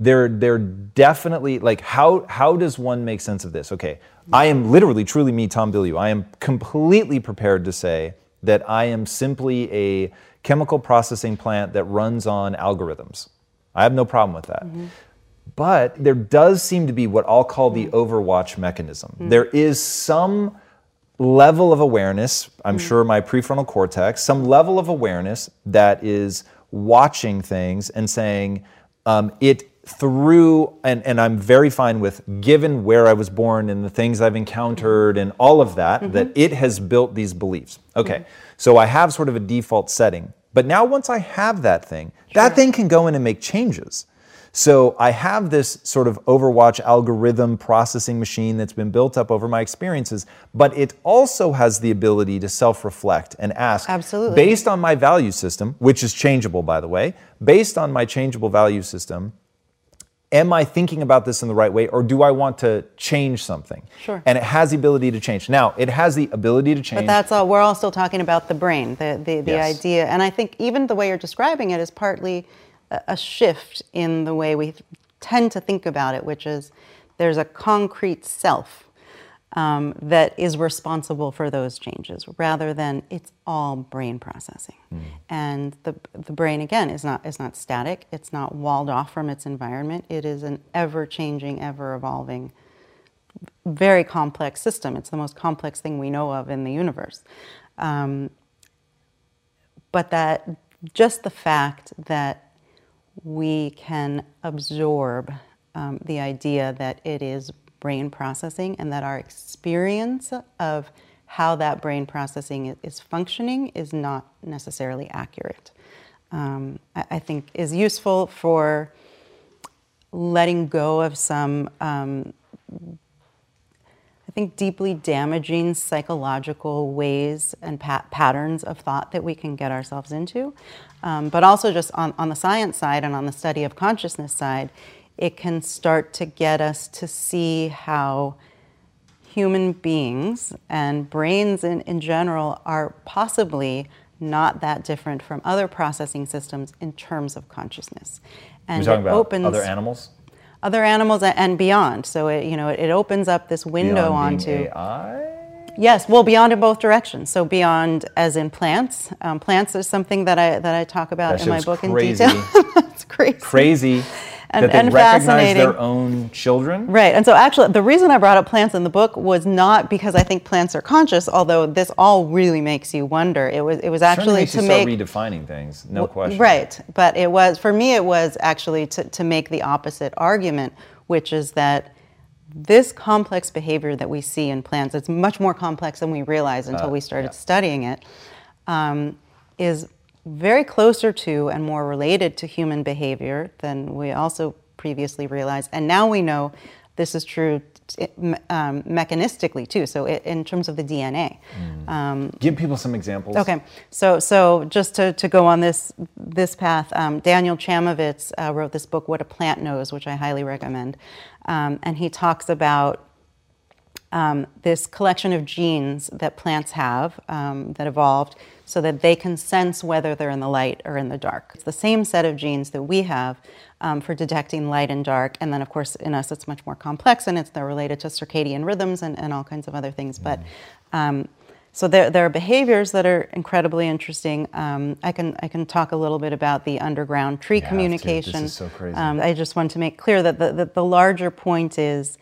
They're they're definitely like, how how does one make sense of this? Okay, I am literally, truly me, Tom Bilyeu. I am completely prepared to say that I am simply a chemical processing plant that runs on algorithms. I have no problem with that. Mm-hmm. But there does seem to be what I'll call the overwatch mechanism. Mm-hmm. There is some level of awareness, I'm mm-hmm. sure my prefrontal cortex, some level of awareness that is watching things and saying, um, it through, and, and I'm very fine with, given where I was born and the things I've encountered and all of that, mm-hmm. that it has built these beliefs. Okay, mm-hmm. so I have sort of a default setting, but now once I have that thing, sure. that thing can go in and make changes. So I have this sort of overwatch algorithm processing machine that's been built up over my experiences, but it also has the ability to self-reflect and ask, absolutely, based on my value system, which is changeable, by the way, based on my changeable value system, am I thinking about this in the right way, or do I want to change something? Sure. And it has the ability to change. Now, it has the ability to change. But that's all. We're all still talking about the brain, the the, the yes. idea. And I think even the way you're describing it is partly a shift in the way we tend to think about it, which is there's a concrete self um, that is responsible for those changes, rather than it's all brain processing. Mm. And the the brain, again, is not is not static. It's not walled off from its environment. It is an ever-changing, ever-evolving, very complex system. It's the most complex thing we know of in the universe. Um, but that just the fact that we can absorb um, the idea that it is brain processing, and that our experience of how that brain processing is functioning is not necessarily accurate, um, I think is useful for letting go of some, um, I think, deeply damaging psychological ways and pa- patterns of thought that we can get ourselves into. Um, but also just on, on the science side and on the study of consciousness side, it can start to get us to see how human beings and brains in, in general are possibly not that different from other processing systems in terms of consciousness. And you're talking about opens other animals? Other animals and beyond. So it, you know, it opens up this window beyond onto A I? Yes, well, beyond in both directions. So beyond, as in plants. Um, plants is something that I that I talk about that in my book crazy. in detail. That's crazy. Crazy. And, that they and recognize their own children. Right. And so actually, the reason I brought up plants in the book was not because I think plants are conscious, although this all really makes you wonder. It was it was actually to make... Certainly makes you start redefining things, no question. Right. But it was, for me, it was actually to, to make the opposite argument, which is that this complex behavior that we see in plants, it's much more complex than we realized until uh, we started yeah. studying it, um, is very closer to and more related to human behavior than we also previously realized. And now we know this is true t- um, mechanistically too, so it, in terms of the D N A. Mm. Um, Give people some examples. Okay, so so just to, to go on this this path, um, Daniel Chamovitz uh, wrote this book, What a Plant Knows, which I highly recommend. Um, and he talks about um, this collection of genes that plants have um, that evolved so that they can sense whether they're in the light or in the dark. It's the same set of genes that we have um, for detecting light and dark. And then, of course, in us, it's much more complex, and it's they're related to circadian rhythms and, and all kinds of other things. Mm. But um, so there, there are behaviors that are incredibly interesting. Um, I can I can talk a little bit about the underground tree yeah, communication. Dude, this is so crazy. Um, I just want to make clear that the, the, the larger point is,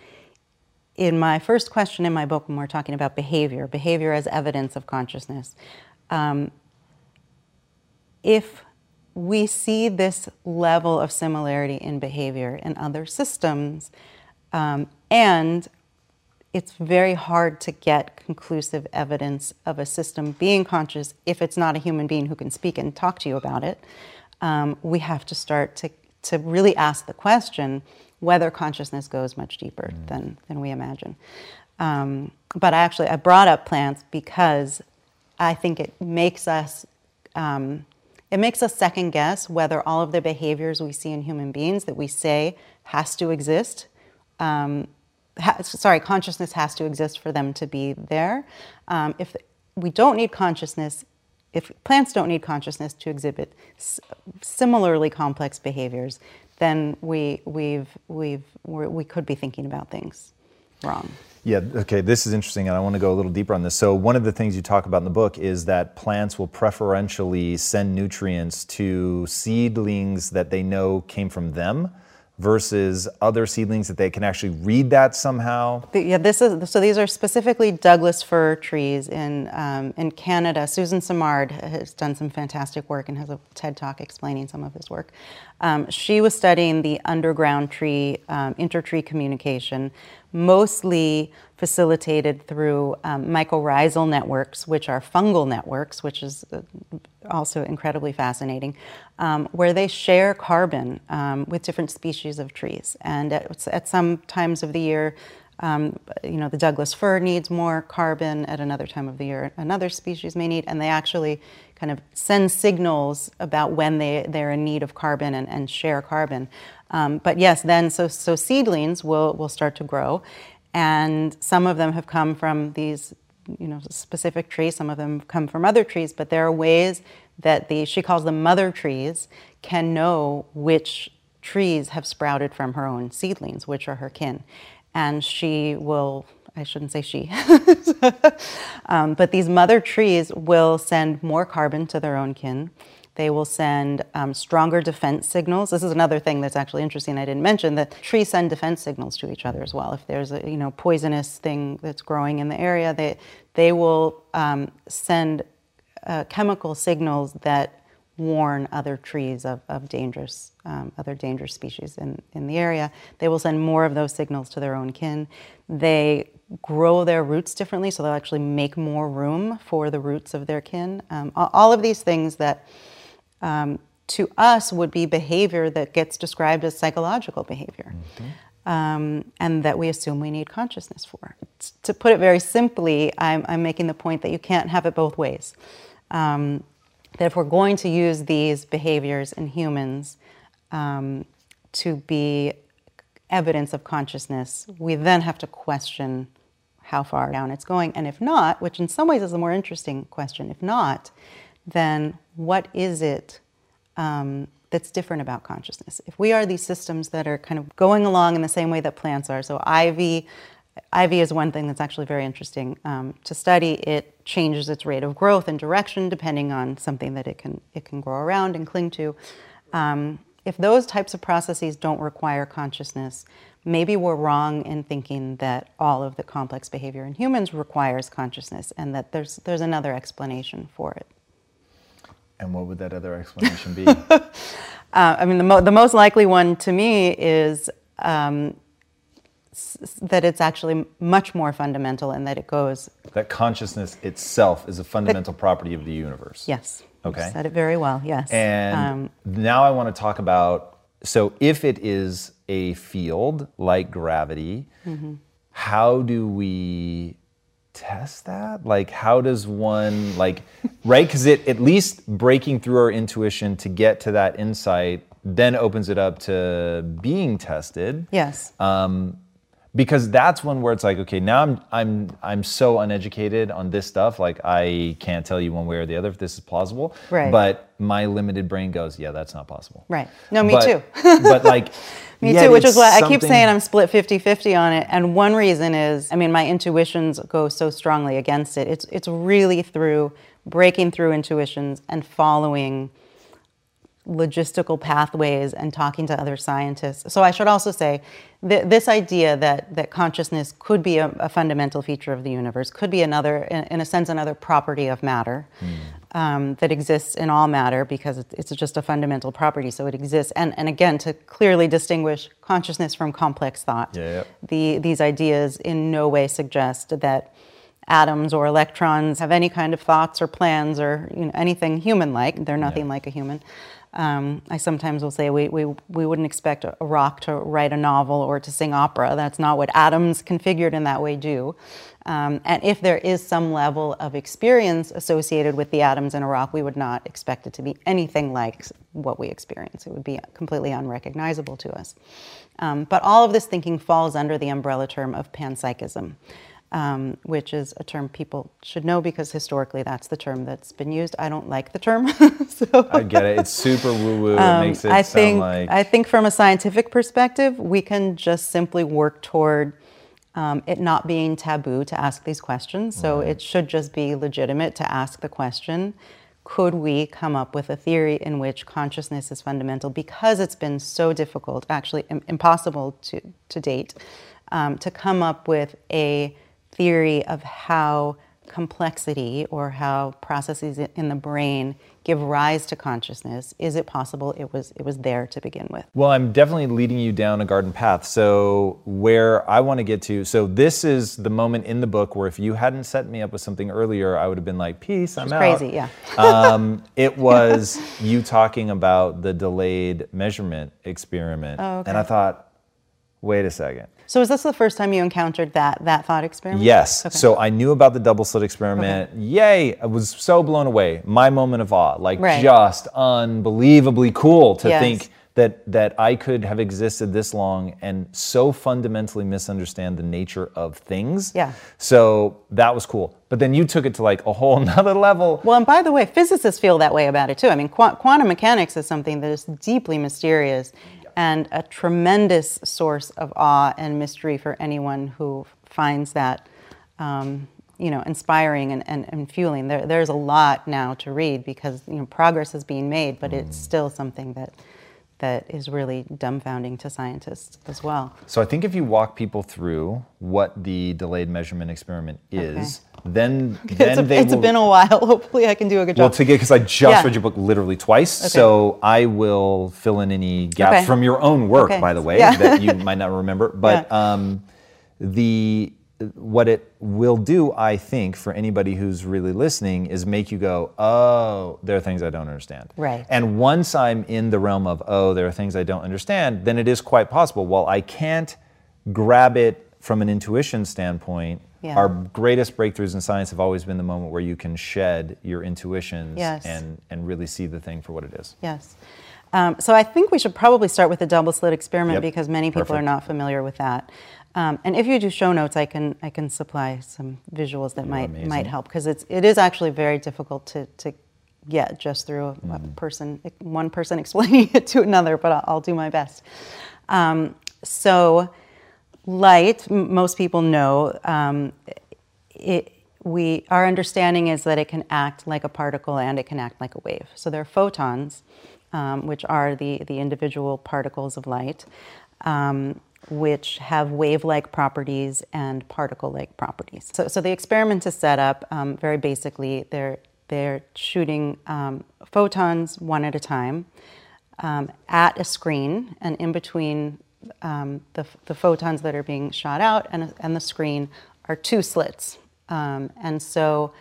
in my first question in my book, when we're talking about behavior, behavior as evidence of consciousness, um, if we see this level of similarity in behavior in other systems, um, and it's very hard to get conclusive evidence of a system being conscious if it's not a human being who can speak and talk to you about it. Um, we have to start to to really ask the question whether consciousness goes much deeper mm. than than we imagine. Um, but I actually I brought up plants because I think it makes us um, it makes us second guess whether all of the behaviors we see in human beings that we say has to exist, um, ha sorry, consciousness has to exist for them to be there. Um, if we don't need consciousness, if plants don't need consciousness to exhibit s similarly complex behaviors, then we we've we've we're, we could be thinking about things wrong. Yeah, okay, this is interesting, and I want to go a little deeper on this. So one of the things you talk about in the book is that plants will preferentially send nutrients to seedlings that they know came from them versus other seedlings that they can actually read that somehow. Yeah, this is, so these are specifically Douglas fir trees in, um, in Canada. Susan Simard has done some fantastic work and has a TED Talk explaining some of his work. Um, she was studying the underground tree, um, intertree communication, mostly facilitated through um, mycorrhizal networks, which are fungal networks, which is also incredibly fascinating, um, where they share carbon um, with different species of trees. And at, at some times of the year, um, you know, the Douglas fir needs more carbon. At another time of the year, another species may need, and they actually kind of send signals about when they, they're in need of carbon and, and share carbon. Um, but yes, then so, so seedlings will, will start to grow, and some of them have come from these, you know, specific trees, some of them come from other trees, but there are ways that the, she calls them mother trees, can know which trees have sprouted from her own seedlings, which are her kin. And she will, I shouldn't say she, um, but these mother trees will send more carbon to their own kin. They will send um, stronger defense signals. This is another thing that's actually interesting I didn't mention, that trees send defense signals to each other as well. If there's a, you know, poisonous thing that's growing in the area, they, they will um, send uh, chemical signals that warn other trees of, of dangerous, um, other dangerous species in, in the area. They will send more of those signals to their own kin. They grow their roots differently, so they'll actually make more room for the roots of their kin. Um, all of these things that Um, to us would be behavior that gets described as psychological behavior, mm-hmm. um, and that we assume we need consciousness for. T to put it very simply, I'm, I'm making the point that you can't have it both ways. Um, that if we're going to use these behaviors in humans um, to be evidence of consciousness, we then have to question how far down it's going. And if not, which in some ways is a more interesting question, if not, then what is it um, that's different about consciousness? If we are these systems that are kind of going along in the same way that plants are, so ivy, ivy is one thing that's actually very interesting um, to study. It changes its rate of growth and direction depending on something that it can, it can grow around and cling to. Um, if those types of processes don't require consciousness, maybe we're wrong in thinking that all of the complex behavior in humans requires consciousness, and that there's, there's another explanation for it. And what would that other explanation be? uh, I mean, the, mo the most likely one to me is um, s that it's actually much more fundamental, and that it goes... That consciousness itself is a fundamental that, property of the universe. Yes. Okay. You said it very well, yes. And um, now I want to talk about, so if it is a field like gravity, mm-hmm. how do we... test that? Like, how does one, like, right? Because it at least breaking through our intuition to get to that insight then opens it up to being tested. Yes. Um, because that's one where it's like, okay, now I'm I'm I'm so uneducated on this stuff. Like, I can't tell you one way or the other if this is plausible. Right. But my limited brain goes, yeah, that's not possible. Right. No, me but, too. But like, me too. Which is why something... I keep saying I'm split fifty fifty on it. And one reason is, I mean, my intuitions go so strongly against it. It's it's really through breaking through intuitions and following logistical pathways and talking to other scientists. So I should also say that this idea that, that consciousness could be a, a fundamental feature of the universe, could be another, in, in a sense, another property of matter mm. um, that exists in all matter, because it, it's just a fundamental property, so it exists. And, and again, to clearly distinguish consciousness from complex thought, yeah, yeah. The, these ideas in no way suggest that atoms or electrons have any kind of thoughts or plans or you know, anything human-like. They're nothing yeah. like a human. Um, I sometimes will say we, we, we wouldn't expect a rock to write a novel or to sing opera. That's not what atoms configured in that way do. Um, and if there is some level of experience associated with the atoms in a rock, we would not expect it to be anything like what we experience. It would be completely unrecognizable to us. Um, but all of this thinking falls under the umbrella term of panpsychism, um, which is a term people should know because historically that's the term that's been used. I don't like the term. so, I get it. It's super woo-woo. Um, it makes it I sound think, like... I think from a scientific perspective, we can just simply work toward Um, it not being taboo to ask these questions. So right. It should just be legitimate to ask the question, could we come up with a theory in which consciousness is fundamental? Because it's been so difficult, actually im- impossible to, to date, um, to come up with a theory of how complexity or how processes in the brain give rise to consciousness. Is it possible it was it was there to begin with? Well, I'm definitely leading you down a garden path. So where I want to get to, so this is the moment in the book where if you hadn't set me up with something earlier, I would have been like, peace, I'm out. Crazy, yeah. um, it was you talking about the delayed measurement experiment. Oh, okay. And I thought, wait a second. So is this the first time you encountered that that thought experiment? Yes. Okay. So I knew about the double slit experiment. Okay. Yay! I was so blown away. My moment of awe, like right. just unbelievably cool to yes. think that that I could have existed this long and so fundamentally misunderstand the nature of things. Yeah. So that was cool. But then you took it to like a whole nother level. Well, and by the way, physicists feel that way about it too. I mean, qu- quantum mechanics is something that is deeply mysterious and a tremendous source of awe and mystery for anyone who finds that, um, you know, inspiring and, and, and fueling. There, there's a lot now to read because, you know, progress is being made, but mm. it's still something that that is really dumbfounding to scientists as well. So I think if you walk people through what the delayed measurement experiment is, okay. then, then it's a, they It's will, been a while. Hopefully I can do a good job. Well, because I just yeah. read your book literally twice, okay. so I will fill in any gaps okay. from your own work, okay. by the way, yeah. that you might not remember. But yeah. um, the what it will do, I think, for anybody who's really listening is make you go, oh, there are things I don't understand. Right. And once I'm in the realm of, oh, there are things I don't understand, then it is quite possible. While I can't grab it from an intuition standpoint, yeah. our greatest breakthroughs in science have always been the moment where you can shed your intuitions yes. and, and really see the thing for what it is. Yes. Um, so I think we should probably start with the double slit experiment yep. because many people Perfect. Are not familiar with that. Um, and if you do show notes, I can I can supply some visuals that You're might amazing. Might help because it's it is actually very difficult to to get just through a, mm. a person one person explaining it to another. But I'll, I'll do my best. Um, so light, m- most people know um, it. We our understanding is that it can act like a particle and it can act like a wave. So there are photons, um, which are the the individual particles of light. Um, which have wave-like properties and particle-like properties. So, so the experiment is set up um, very basically. They're they're shooting um, photons one at a time um, at a screen, and in between um, the the photons that are being shot out and and the screen are two slits. Um, and so,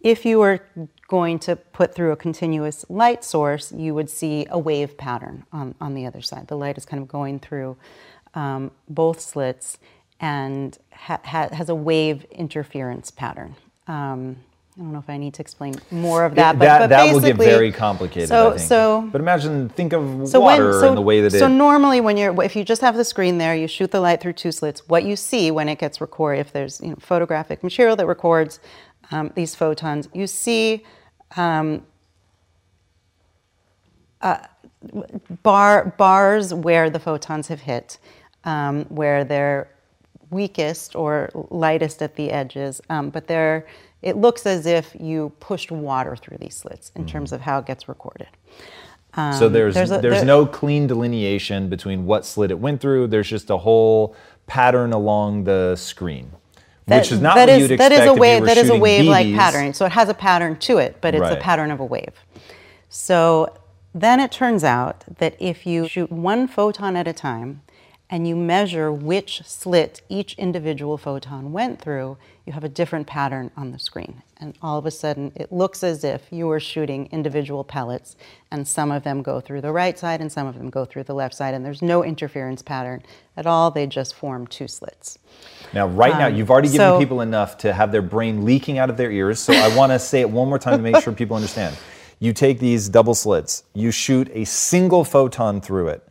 if you were going to put through a continuous light source, you would see a wave pattern on on the other side. The light is kind of going through. Um, both slits and ha- ha- has a wave interference pattern. Um, I don't know if I need to explain more of that, it, but, that, but that will get very complicated. So, I think. so but imagine, think of so water when, so, and the way that it. So normally, when you're, if you just have the screen there, you shoot the light through two slits. What you see when it gets recorded, if there's you know, photographic material that records um, these photons, you see. Um, uh, bar bars where the photons have hit. Um, where they're weakest or lightest at the edges, um, but they're, it looks as if you pushed water through these slits in mm-hmm. terms of how it gets recorded. Um, so there's there's, a, there's there, no clean delineation between what slit it went through. There's just a whole pattern along the screen, that, which is not what is, you'd expect. That is a wave. That is a wave-like pattern. So it has a pattern to it, but it's right. a pattern of a wave. So then it turns out that if you shoot one photon at a time and you measure which slit each individual photon went through, you have a different pattern on the screen. And all of a sudden, it looks as if you were shooting individual pellets, and some of them go through the right side and some of them go through the left side, and there's no interference pattern at all. They just form two slits. Now, right um, now, you've already given so, people enough to have their brain leaking out of their ears, so I want to say it one more time to make sure people understand. You take these double slits, you shoot a single photon through it.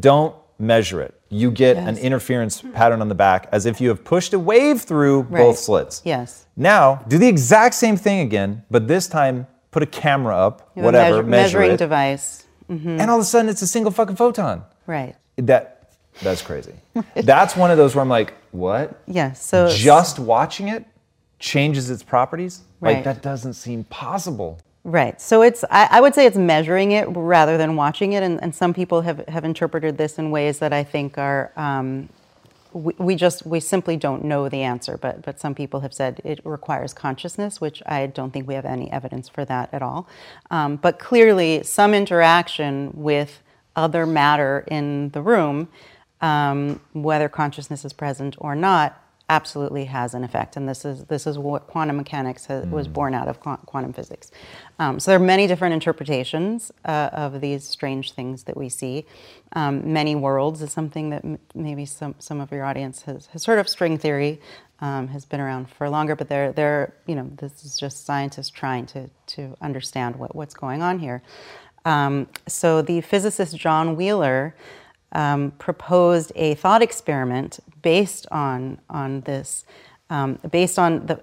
Don't measure it. You get yes. an interference pattern on the back as if you have pushed a wave through right. both slits. Yes. Now, do the exact same thing again, but this time put a camera up, you whatever, measure, measure measuring it. device. Mm-hmm. And all of a sudden it's a single fucking photon. Right. That that's crazy. That's one of those where I'm like, what? Yeah, so just watching it changes its properties? Right. Like that doesn't seem possible. Right. So it's, I, I would say it's measuring it rather than watching it. And, and some people have, have interpreted this in ways that I think are, um, we, we just, we simply don't know the answer. But, but some people have said it requires consciousness, which I don't think we have any evidence for that at all. Um, but clearly some interaction with other matter in the room, um, whether consciousness is present or not, absolutely has an effect, and this is this is what quantum mechanics has, was born out of quantum physics. Um, so there are many different interpretations uh, of these strange things that we see. Um, many worlds is something that m- maybe some, some of your audience has, has heard of. String theory um, has been around for longer, but they're they're you know this is just scientists trying to to understand what, what's going on here. Um, so the physicist John Wheeler Um, proposed a thought experiment based on on this, um, based on the,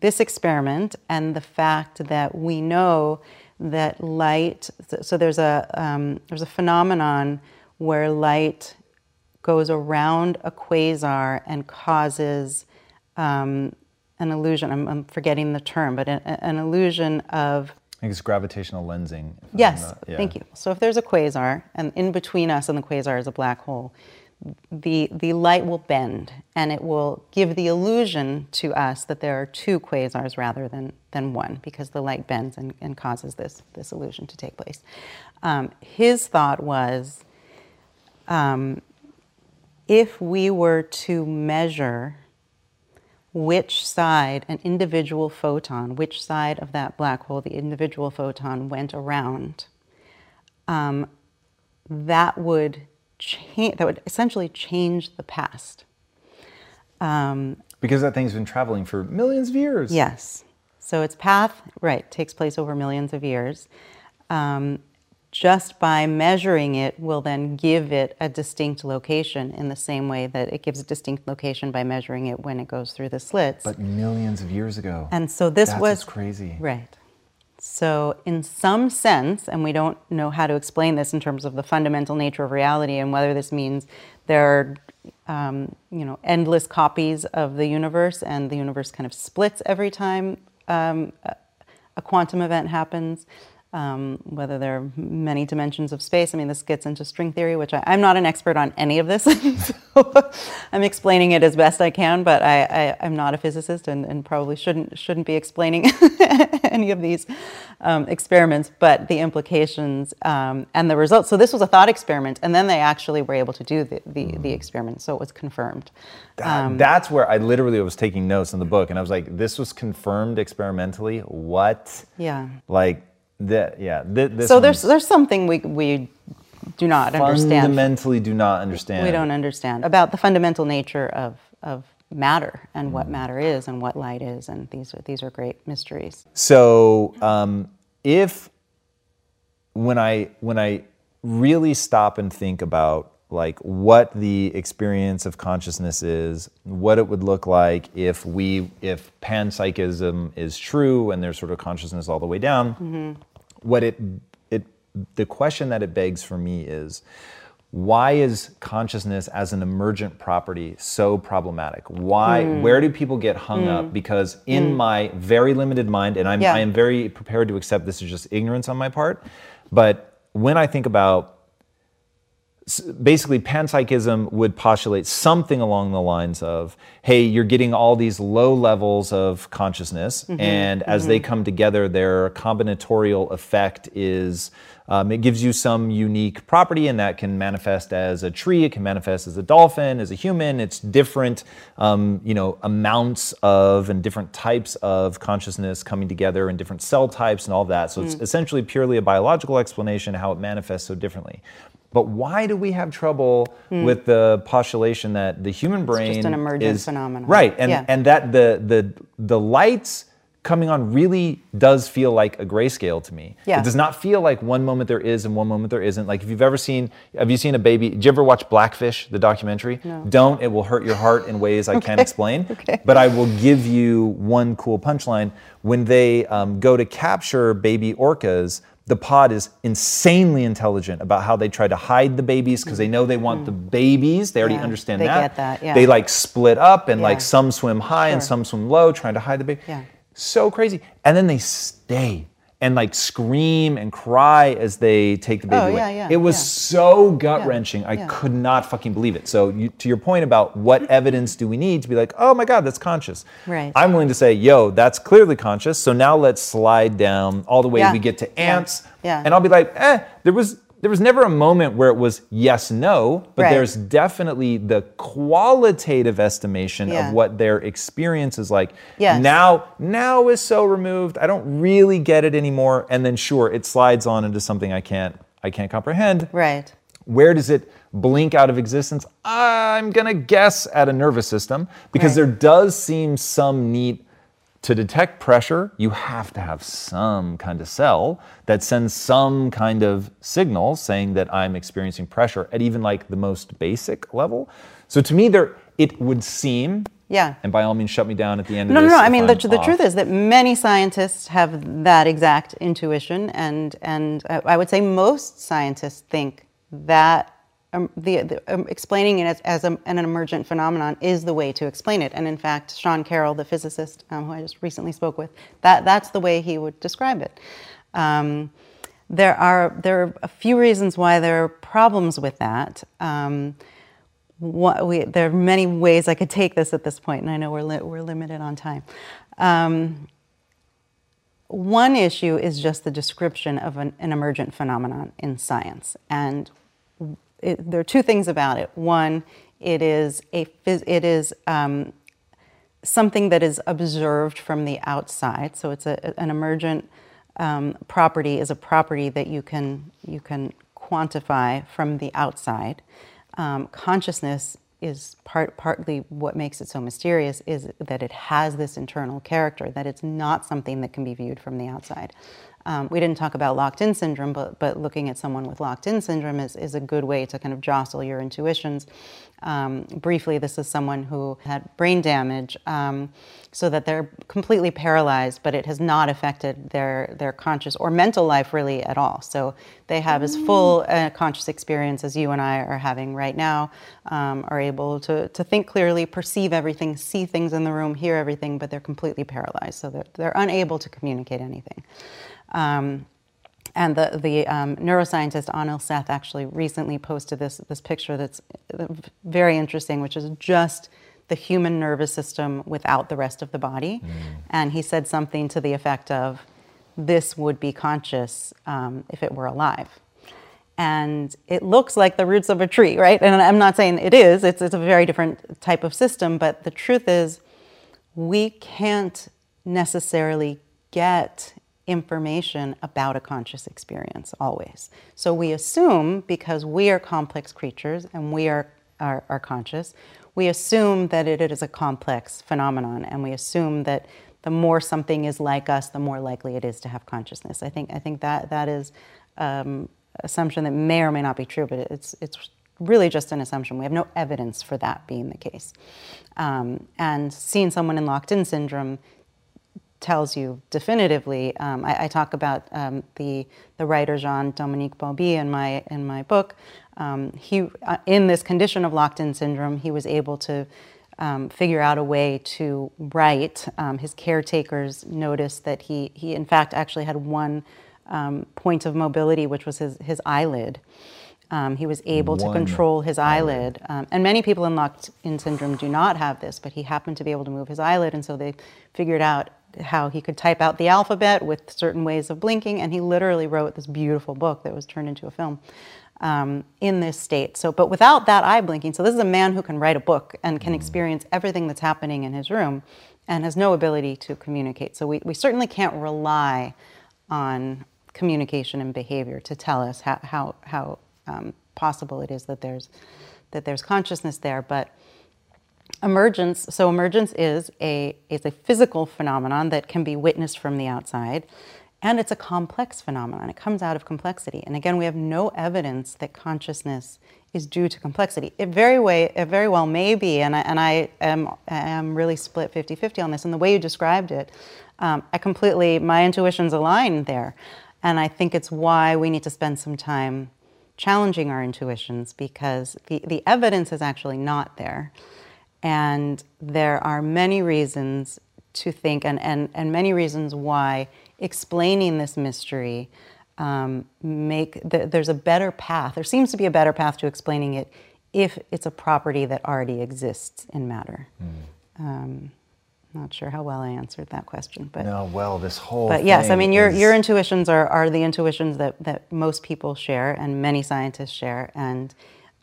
this experiment and the fact that we know that light. So there's a um, there's a phenomenon where light goes around a quasar and causes um, an illusion. I'm, I'm forgetting the term, but an, an illusion of. I think it's gravitational lensing. Yes, not, yeah. Thank you. So if there's a quasar, and in between us and the quasar is a black hole, the the light will bend, and it will give the illusion to us that there are two quasars rather than, than one, because the light bends and, and causes this, this illusion to take place. Um, his thought was, um, if we were to measure which side an individual photon, which side of that black hole the individual photon went around, um, that would change. That would essentially change the past. Um, because that thing's been traveling for millions of years. Yes. So its path, right, takes place over millions of years. Um, just by measuring it will then give it a distinct location in the same way that it gives a distinct location by measuring it when it goes through the slits. But millions of years ago. And so this that's was crazy. Right. So in some sense, and we don't know how to explain this in terms of the fundamental nature of reality and whether this means there are, um, you know, endless copies of the universe and the universe kind of splits every time um, a quantum event happens. Um, whether there are many dimensions of space. I mean, this gets into string theory, which I, I'm not an expert on any of this. So I'm explaining it as best I can, but I, I, I'm not a physicist and, and probably shouldn't shouldn't be explaining any of these um, experiments, but the implications um, and the results. So this was a thought experiment, and then they actually were able to do the, the, mm. the experiment, so it was confirmed. That, um, that's where I literally was taking notes in the book, and I was like, this was confirmed experimentally? What? Yeah. Like... The, yeah, th- this so there's there's something we we do not understand. Fundamentally do not understand. We don't understand about the fundamental nature of, of matter and mm. what matter is and what light is, and these are, these are great mysteries. So um, if when I when I really stop and think about like what the experience of consciousness is, what it would look like if we if panpsychism is true and there's sort of consciousness all the way down, mm-hmm. What it it the question that it begs for me is, why is consciousness as an emergent property so problematic? Why mm. where do people get hung mm. up? Because in mm. my very limited mind, and I'm yeah. I am very prepared to accept this is just ignorance on my part, but when I think about basically panpsychism would postulate something along the lines of, hey, you're getting all these low levels of consciousness, mm-hmm, and as mm-hmm. they come together, their combinatorial effect is Um, it gives you some unique property, and that can manifest as a tree, it can manifest as a dolphin, as a human. It's different, um, you know, amounts of and different types of consciousness coming together and different cell types and all that. So mm. it's essentially purely a biological explanation how it manifests so differently. But why do we have trouble hmm. with the postulation that the human brain is just an emergent is, phenomenon, right? And yeah. and that the the the lights coming on really does feel like a grayscale to me. Yeah. It does not feel like one moment there is and one moment there isn't. Like if you've ever seen, have you seen a baby? Did you ever watch Blackfish, the documentary? No. Don't. It will hurt your heart in ways okay. I can't explain. Okay. But I will give you one cool punchline. When they um, go to capture baby orcas, the pod is insanely intelligent about how they try to hide the babies because they know they want mm. the babies. They already yeah, understand they that. They get that, yeah. They like split up and yeah. like some swim high sure. and some swim low trying to hide the baby. Yeah. So crazy. And then they stay and like scream and cry as they take the baby oh, away. Yeah, yeah, it was yeah. so gut-wrenching. Yeah, I yeah. could not fucking believe it. So you, to your point about what evidence do we need to be like, oh my God, that's conscious. Right. I'm willing to say, yo, that's clearly conscious. So now let's slide down all the way yeah. we get to ants. Yeah. Yeah. And I'll be like, eh, there was there was never a moment where it was yes, no, but right. there's definitely the qualitative estimation yeah. of what their experience is like. Yes. Now, now is so removed, I don't really get it anymore. And then sure, it slides on into something I can't I can't comprehend. Right. Where does it blink out of existence? I'm gonna guess at a nervous system because right. there does seem some neat. To detect pressure, you have to have some kind of cell that sends some kind of signal saying that I'm experiencing pressure at even like the most basic level. So to me, there it would seem, yeah. and by all means shut me down at the end no, of this. No, no, no, I mean, the, the truth is that many scientists have that exact intuition, and and I would say most scientists think that Um, the, the, um, explaining it as, as a, an emergent phenomenon is the way to explain it. And in fact, Sean Carroll, the physicist um, who I just recently spoke with, that, that's the way he would describe it. Um, there are there are a few reasons why there are problems with that. Um, what we, there are many ways I could take this at this point, and I know we're, li- we're limited on time. Um, one issue is just the description of an, an emergent phenomenon in science. And It, there are two things about it. One, it is a it is um, something that is observed from the outside. So it's a, an emergent um, property is a property that you can you can quantify from the outside. Um, consciousness is part partly what makes it so mysterious is that it has this internal character, that it's not something that can be viewed from the outside. Um, we didn't talk about locked-in syndrome, but but looking at someone with locked-in syndrome is, is a good way to kind of jostle your intuitions. Um, briefly, this is someone who had brain damage, um, so that they're completely paralyzed, but it has not affected their, their conscious or mental life really at all. So they have as full a conscious experience as you and I are having right now, um, are able to, to think clearly, perceive everything, see things in the room, hear everything, but they're completely paralyzed, so they're, they're unable to communicate anything. Um, and the the um, neuroscientist Anil Seth actually recently posted this this picture that's very interesting, which is just the human nervous system without the rest of the body. Mm. And he said something to the effect of, "This would be conscious um, if it were alive." And it looks like the roots of a tree, right? And I'm not saying it is. It's it's a very different type of system. But the truth is, we can't necessarily get information about a conscious experience always. So we assume, because we are complex creatures and we are, are, are conscious, we assume that it is a complex phenomenon, and we assume that the more something is like us, the more likely it is to have consciousness. I think I think that that is um, assumption that may or may not be true, but it's it's really just an assumption. We have no evidence for that being the case. Um, and seeing someone in locked-in syndrome tells you definitively. Um, I, I talk about um, the the writer Jean-Dominique Bauby in my in my book. Um, he uh, in this condition of locked-in syndrome, he was able to um, figure out a way to write. Um, his caretakers noticed that he he in fact actually had one um, point of mobility, which was his his eyelid. Um, he was able One. to control his eyelid. Um, and many people in locked-in syndrome do not have this, but he happened to be able to move his eyelid, and so they figured out how he could type out the alphabet with certain ways of blinking, and he literally wrote this beautiful book that was turned into a film um, in this state. So, but without that eye blinking, so this is a man who can write a book and can experience everything that's happening in his room and has no ability to communicate. So we, we certainly can't rely on communication and behavior to tell us how, how, how um, possible it is that there's, that there's consciousness there. But emergence, so emergence is a, is a physical phenomenon that can be witnessed from the outside, and it's a complex phenomenon. It comes out of complexity. And again, we have no evidence that consciousness is due to complexity. It very, way, it very well may be, and I, and I am, am really split fifty fifty on this, and the way you described it, um, I completely, my intuitions align there. And I think it's why we need to spend some time challenging our intuitions, because the, the evidence is actually not there. And there are many reasons to think, and, and, and many reasons why explaining this mystery um, make the, there's a better path. There seems to be a better path to explaining it if it's a property that already exists in matter. Mm. Um, not sure how well I answered that question, but no, well, this whole. But yes, thing I mean, your is... your intuitions are are the intuitions that that most people share, and many scientists share, and.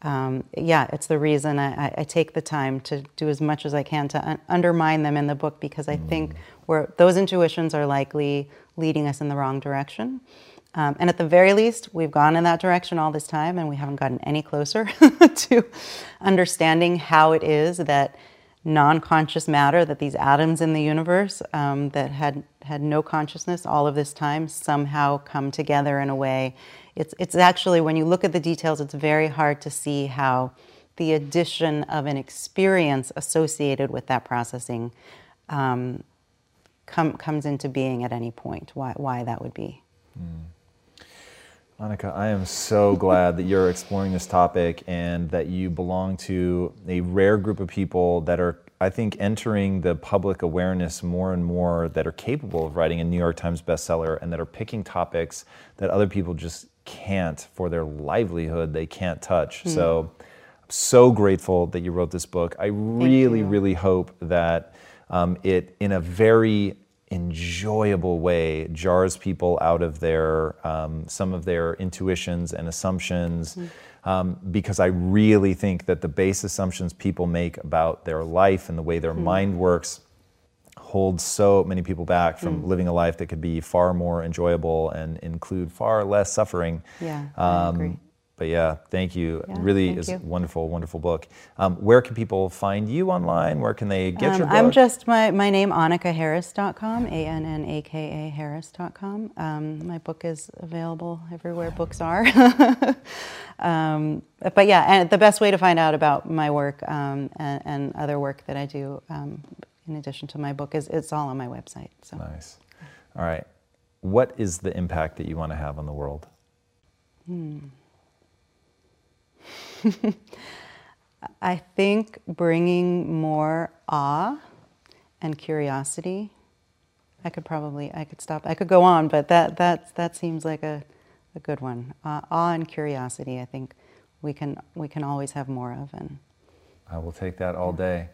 Um, yeah, it's the reason I, I take the time to do as much as I can to un undermine them in the book, because I mm. think we're, those intuitions are likely leading us in the wrong direction. Um, and at the very least, we've gone in that direction all this time, and we haven't gotten any closer to understanding how it is that non-conscious matter, that these atoms in the universe um, that had, had no consciousness all of this time somehow come together in a way. It's, it's actually, when you look at the details, it's very hard to see how the addition of an experience associated with that processing um, com, comes into being at any point, why, why that would be. Mm. Annika, I am so glad that you're exploring this topic, and that you belong to a rare group of people that are, I think, entering the public awareness more and more, that are capable of writing a New York Times bestseller, and that are picking topics that other people just can't, for their livelihood, they can't touch. Mm. So I'm so grateful that you wrote this book. I really, really hope that um, it, in a very enjoyable way, jars people out of their, um, some of their intuitions and assumptions, mm-hmm. um, because I really think that the base assumptions people make about their life and the way their mm-hmm. mind works holds so many people back from mm. living a life that could be far more enjoyable and include far less suffering. Yeah, um, I agree. But yeah, thank you. Yeah, it really is a wonderful, wonderful book. Um, where can people find you online? Where can they get um, your book? I'm just, my, my name, Annika Harris dot com, A N N A K A Harris dot com. Um, my book is available everywhere books are. um, but yeah, and the best way to find out about my work um, and, and other work that I do um, in addition to my book, is it's all on my website. So. Nice. All right. What is the impact that you want to have on the world? Hmm. I think bringing more awe and curiosity. I could probably, I could stop, I could go on, but that, that, that seems like a, a good one. Uh, awe and curiosity, I think we can, we can always have more of. And I will take that all day.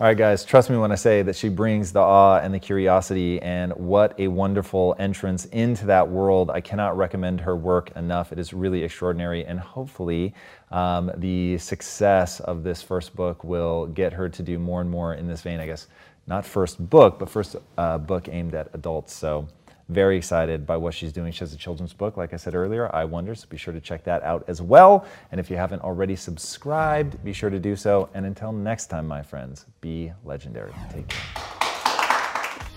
All right, guys, trust me when I say that she brings the awe and the curiosity, and what a wonderful entrance into that world. I cannot recommend her work enough. It is really extraordinary, and hopefully um, the success of this first book will get her to do more and more in this vein, I guess. Not first book, but first uh, book aimed at adults. So very excited by what she's doing. She has a children's book, like I said earlier, I Wonder, so be sure to check that out as well. And if you haven't already subscribed, be sure to do so. And until next time, my friends, be legendary. Take care.